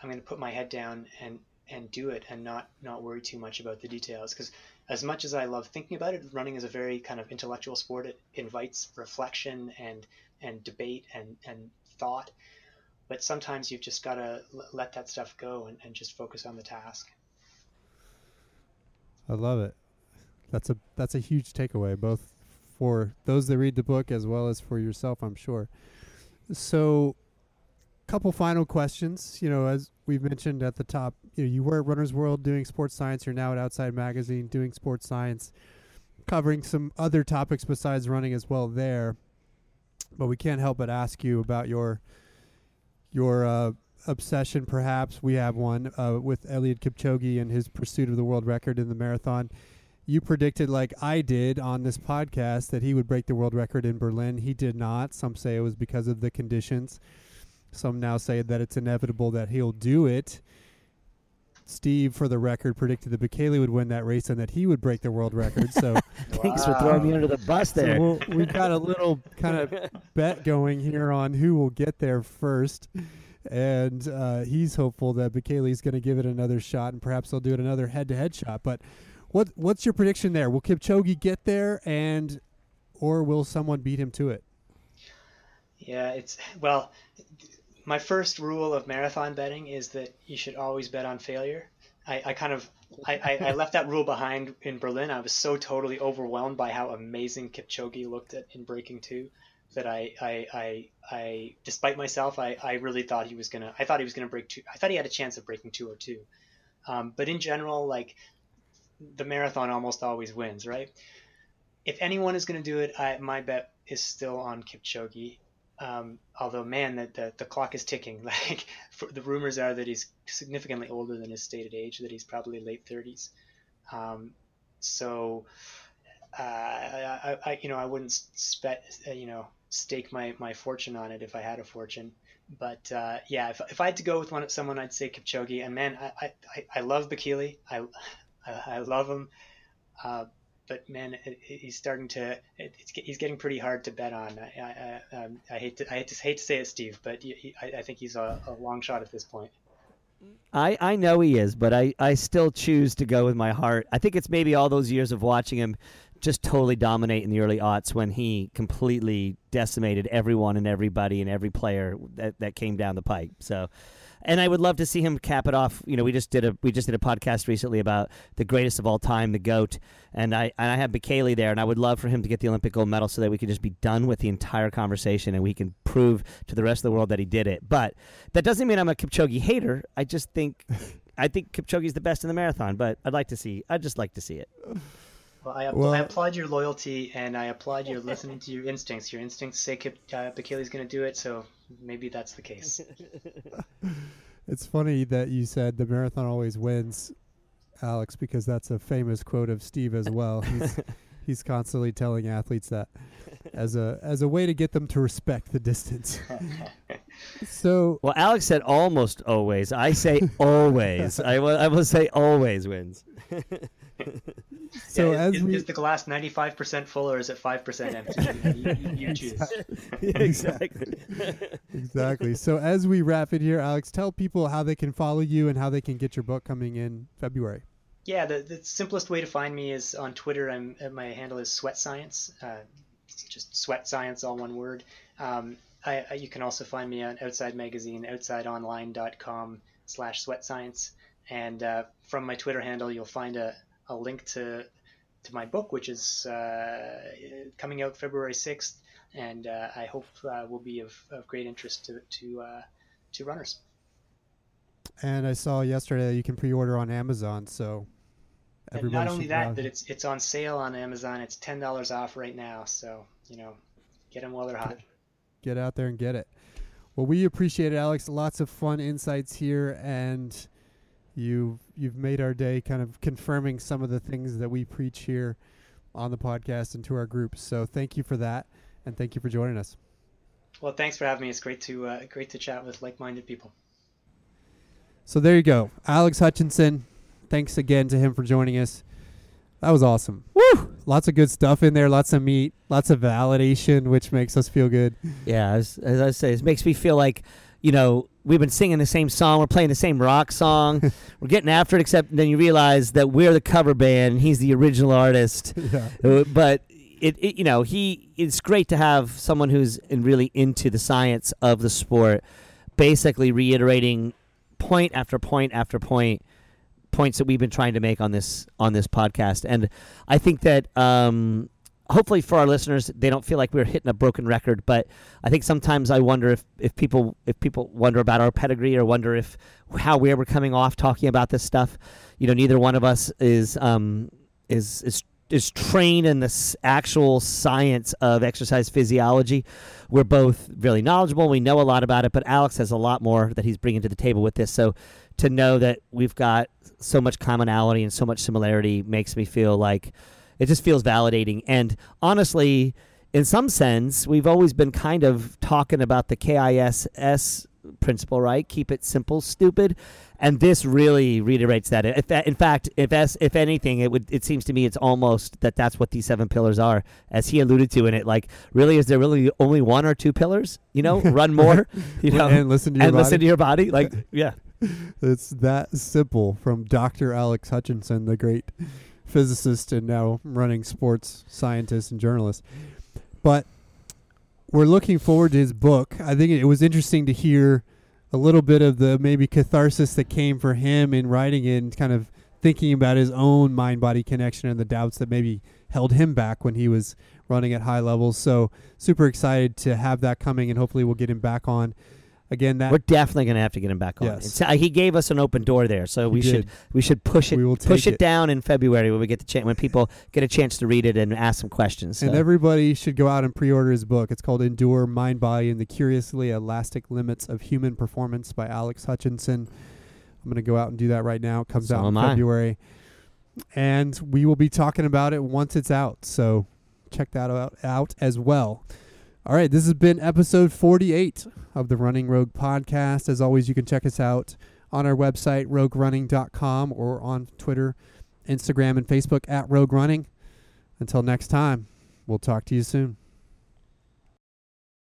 I'm going to put my head down and, and do it and not, not worry too much about the details. Because as much as I love thinking about it, running is a very kind of intellectual sport. It invites reflection and and debate and, and thought. But sometimes you've just got to l- let that stuff go and, and just focus on the task. I love it. That's a that's a huge takeaway, both for those that read the book as well as for yourself, I'm sure. So, couple final questions. You know, as we've mentioned at the top, you know, you were at Runner's World doing sports science. You're now at Outside Magazine doing sports science, covering some other topics besides running as well there. But we can't help but ask you about your your uh, obsession, perhaps. We have one uh, with Eliud Kipchoge and his pursuit of the world record in the marathon. You predicted, like I did on this podcast, that he would break the world record in Berlin. He did not. Some say it was because of the conditions. Some now say that it's inevitable that he'll do it. Steve, for the record, predicted that Bekele would win that race and that he would break the world record. So thanks wow. for throwing me under the bus there. So we'll, we've got a little kind of bet going here on who will get there first. And uh, he's hopeful that Bekele's going to give it another shot and perhaps they'll do it another head-to-head shot. But what what's your prediction there? Will Kipchoge get there, and or will someone beat him to it? Yeah, it's – well – my first rule of marathon betting is that you should always bet on failure. I, I kind of I, I, I left that rule behind in Berlin. I was so totally overwhelmed by how amazing Kipchoge looked at in breaking two that I I, I, I despite myself I, I really thought he was gonna I thought he was gonna break two. I thought he had a chance of breaking two oh two. Um, but in general, like, the marathon almost always wins, right? If anyone is gonna do it, I, my bet is still on Kipchoge. Um, although, man, the, the, the clock is ticking. Like, for, the rumors are that he's significantly older than his stated age, that he's probably late thirties. Um, so, uh, I, I, you know, I wouldn't spe- you know, stake my, my fortune on it if I had a fortune. But, uh, yeah, if, if I had to go with one, someone, I'd say Kipchoge. And, man, I, I, I love Bekele. I, I, I love him. Uh, But man, it, it, he's starting to. It, it's, he's getting pretty hard to bet on. I, I, um, I hate to. I hate to, hate to say it, Steve, but he, he, I, I think he's a, a long shot at this point. I, I know he is, but I, I still choose to go with my heart. I think it's maybe all those years of watching him just totally dominate in the early aughts when he completely decimated everyone and everybody and every player that, that came down the pike. So. And I would love to see him cap it off. You know, we just did a we just did a podcast recently about the greatest of all time, the GOAT, and I and I have Bekele there, and I would love for him to get the Olympic gold medal so that we could just be done with the entire conversation and we can prove to the rest of the world that he did it. But that doesn't mean I'm a Kipchoge hater. I just think I think Kipchoge's the best in the marathon, but I'd like to see I'd just like to see it. Well, I, well, I applaud your loyalty, and I applaud your listening to your instincts. Your instincts say Kip, uh, Bekele's going to do it, so maybe that's the case. It's funny that you said the marathon always wins, Alex, because that's a famous quote of Steve as well. He's, he's constantly telling athletes that as a as a way to get them to respect the distance. So well, Alex said almost always. I say always. I will. I will say always wins. So yeah, is, as we... is the glass ninety-five percent full or is it five percent empty? You, you, you choose. Exactly. Exactly. So as we wrap it here, Alex, tell people how they can follow you and how they can get your book coming in February. Yeah, the, the simplest way to find me is on Twitter. I'm my handle is Sweat Science. Uh, just Sweat Science, all one word. Um, I, I, you can also find me on Outside Magazine, outside online dot com slash sweat science. And uh, from my Twitter handle, you'll find a, a link to to my book, which is uh, coming out February sixth. And uh, I hope uh, will be of, of great interest to to, uh, to runners. And I saw yesterday that you can pre-order on Amazon, so everybody and not only that, that it's it's on sale on Amazon. It's ten dollars off right now, so, you know, get them while they're hot. Get out there and get it. Well, we appreciate it, Alex. Lots of fun insights here, and... You've, you've made our day kind of confirming some of the things that we preach here on the podcast and to our groups. So thank you for that. And thank you for joining us. Well, thanks for having me. It's great to, uh, great to chat with like-minded people. So there you go. Alex Hutchinson. Thanks again to him for joining us. That was awesome. Woo! Lots of good stuff in there. Lots of meat, lots of validation, which makes us feel good. Yeah. As, as I say, it makes me feel like, you know, we've been singing the same song. We're playing the same rock song. We're getting after it, except then you realize that we're the cover band and he's the original artist. Yeah. But, it, it, you know, he it's great to have someone who's in really into the science of the sport basically reiterating point after point after point, points that we've been trying to make on this on this podcast. And I think that um, hopefully for our listeners, they don't feel like we're hitting a broken record, but I think sometimes I wonder if, if people if people wonder about our pedigree or wonder if how where we're coming off talking about this stuff. You know, neither one of us is um is is is trained in the actual science of exercise physiology. We're both really knowledgeable. We know a lot about it, but Alex has a lot more that he's bringing to the table with this. So to know that we've got so much commonality and so much similarity makes me feel like it just feels validating. And honestly, in some sense, we've always been kind of talking about the K I S S principle, right? Keep it simple, stupid. And this really reiterates that. In fact, if as, if anything, it would it seems to me it's almost that that's what these seven pillars are, as he alluded to in it. Like, really, is there really only one or two pillars? You know, run more, you know, and listen to your and body. listen to your body. Like, yeah, it's that simple. From Doctor Alex Hutchinson, the great physicist and now running sports scientist and journalist. But we're looking forward to his book. I think it was interesting to hear a little bit of the maybe catharsis that came for him in writing it and kind of thinking about his own mind-body connection and the doubts that maybe held him back when he was running at high levels. So super excited to have that coming, and hopefully we'll get him back on. Again, that we're definitely going to have to get him back on. Yes. Uh, he gave us an open door there, so he we did. should we should push it push it, it down in February when we get the chance when people get a chance to read it and ask some questions. So. And everybody should go out and pre-order his book. It's called Endure: Mind, Body, and the Curiously Elastic Limits of Human Performance by Alex Hutchinson. I'm going to go out and do that right now. It comes so out in February, I. and we will be talking about it once it's out. So check that out, out as well. All right, this has been episode forty-eight of the Running Rogue podcast. As always, you can check us out on our website, rogue running dot com, or on Twitter, Instagram, and Facebook at Rogue Running. Until next time, we'll talk to you soon.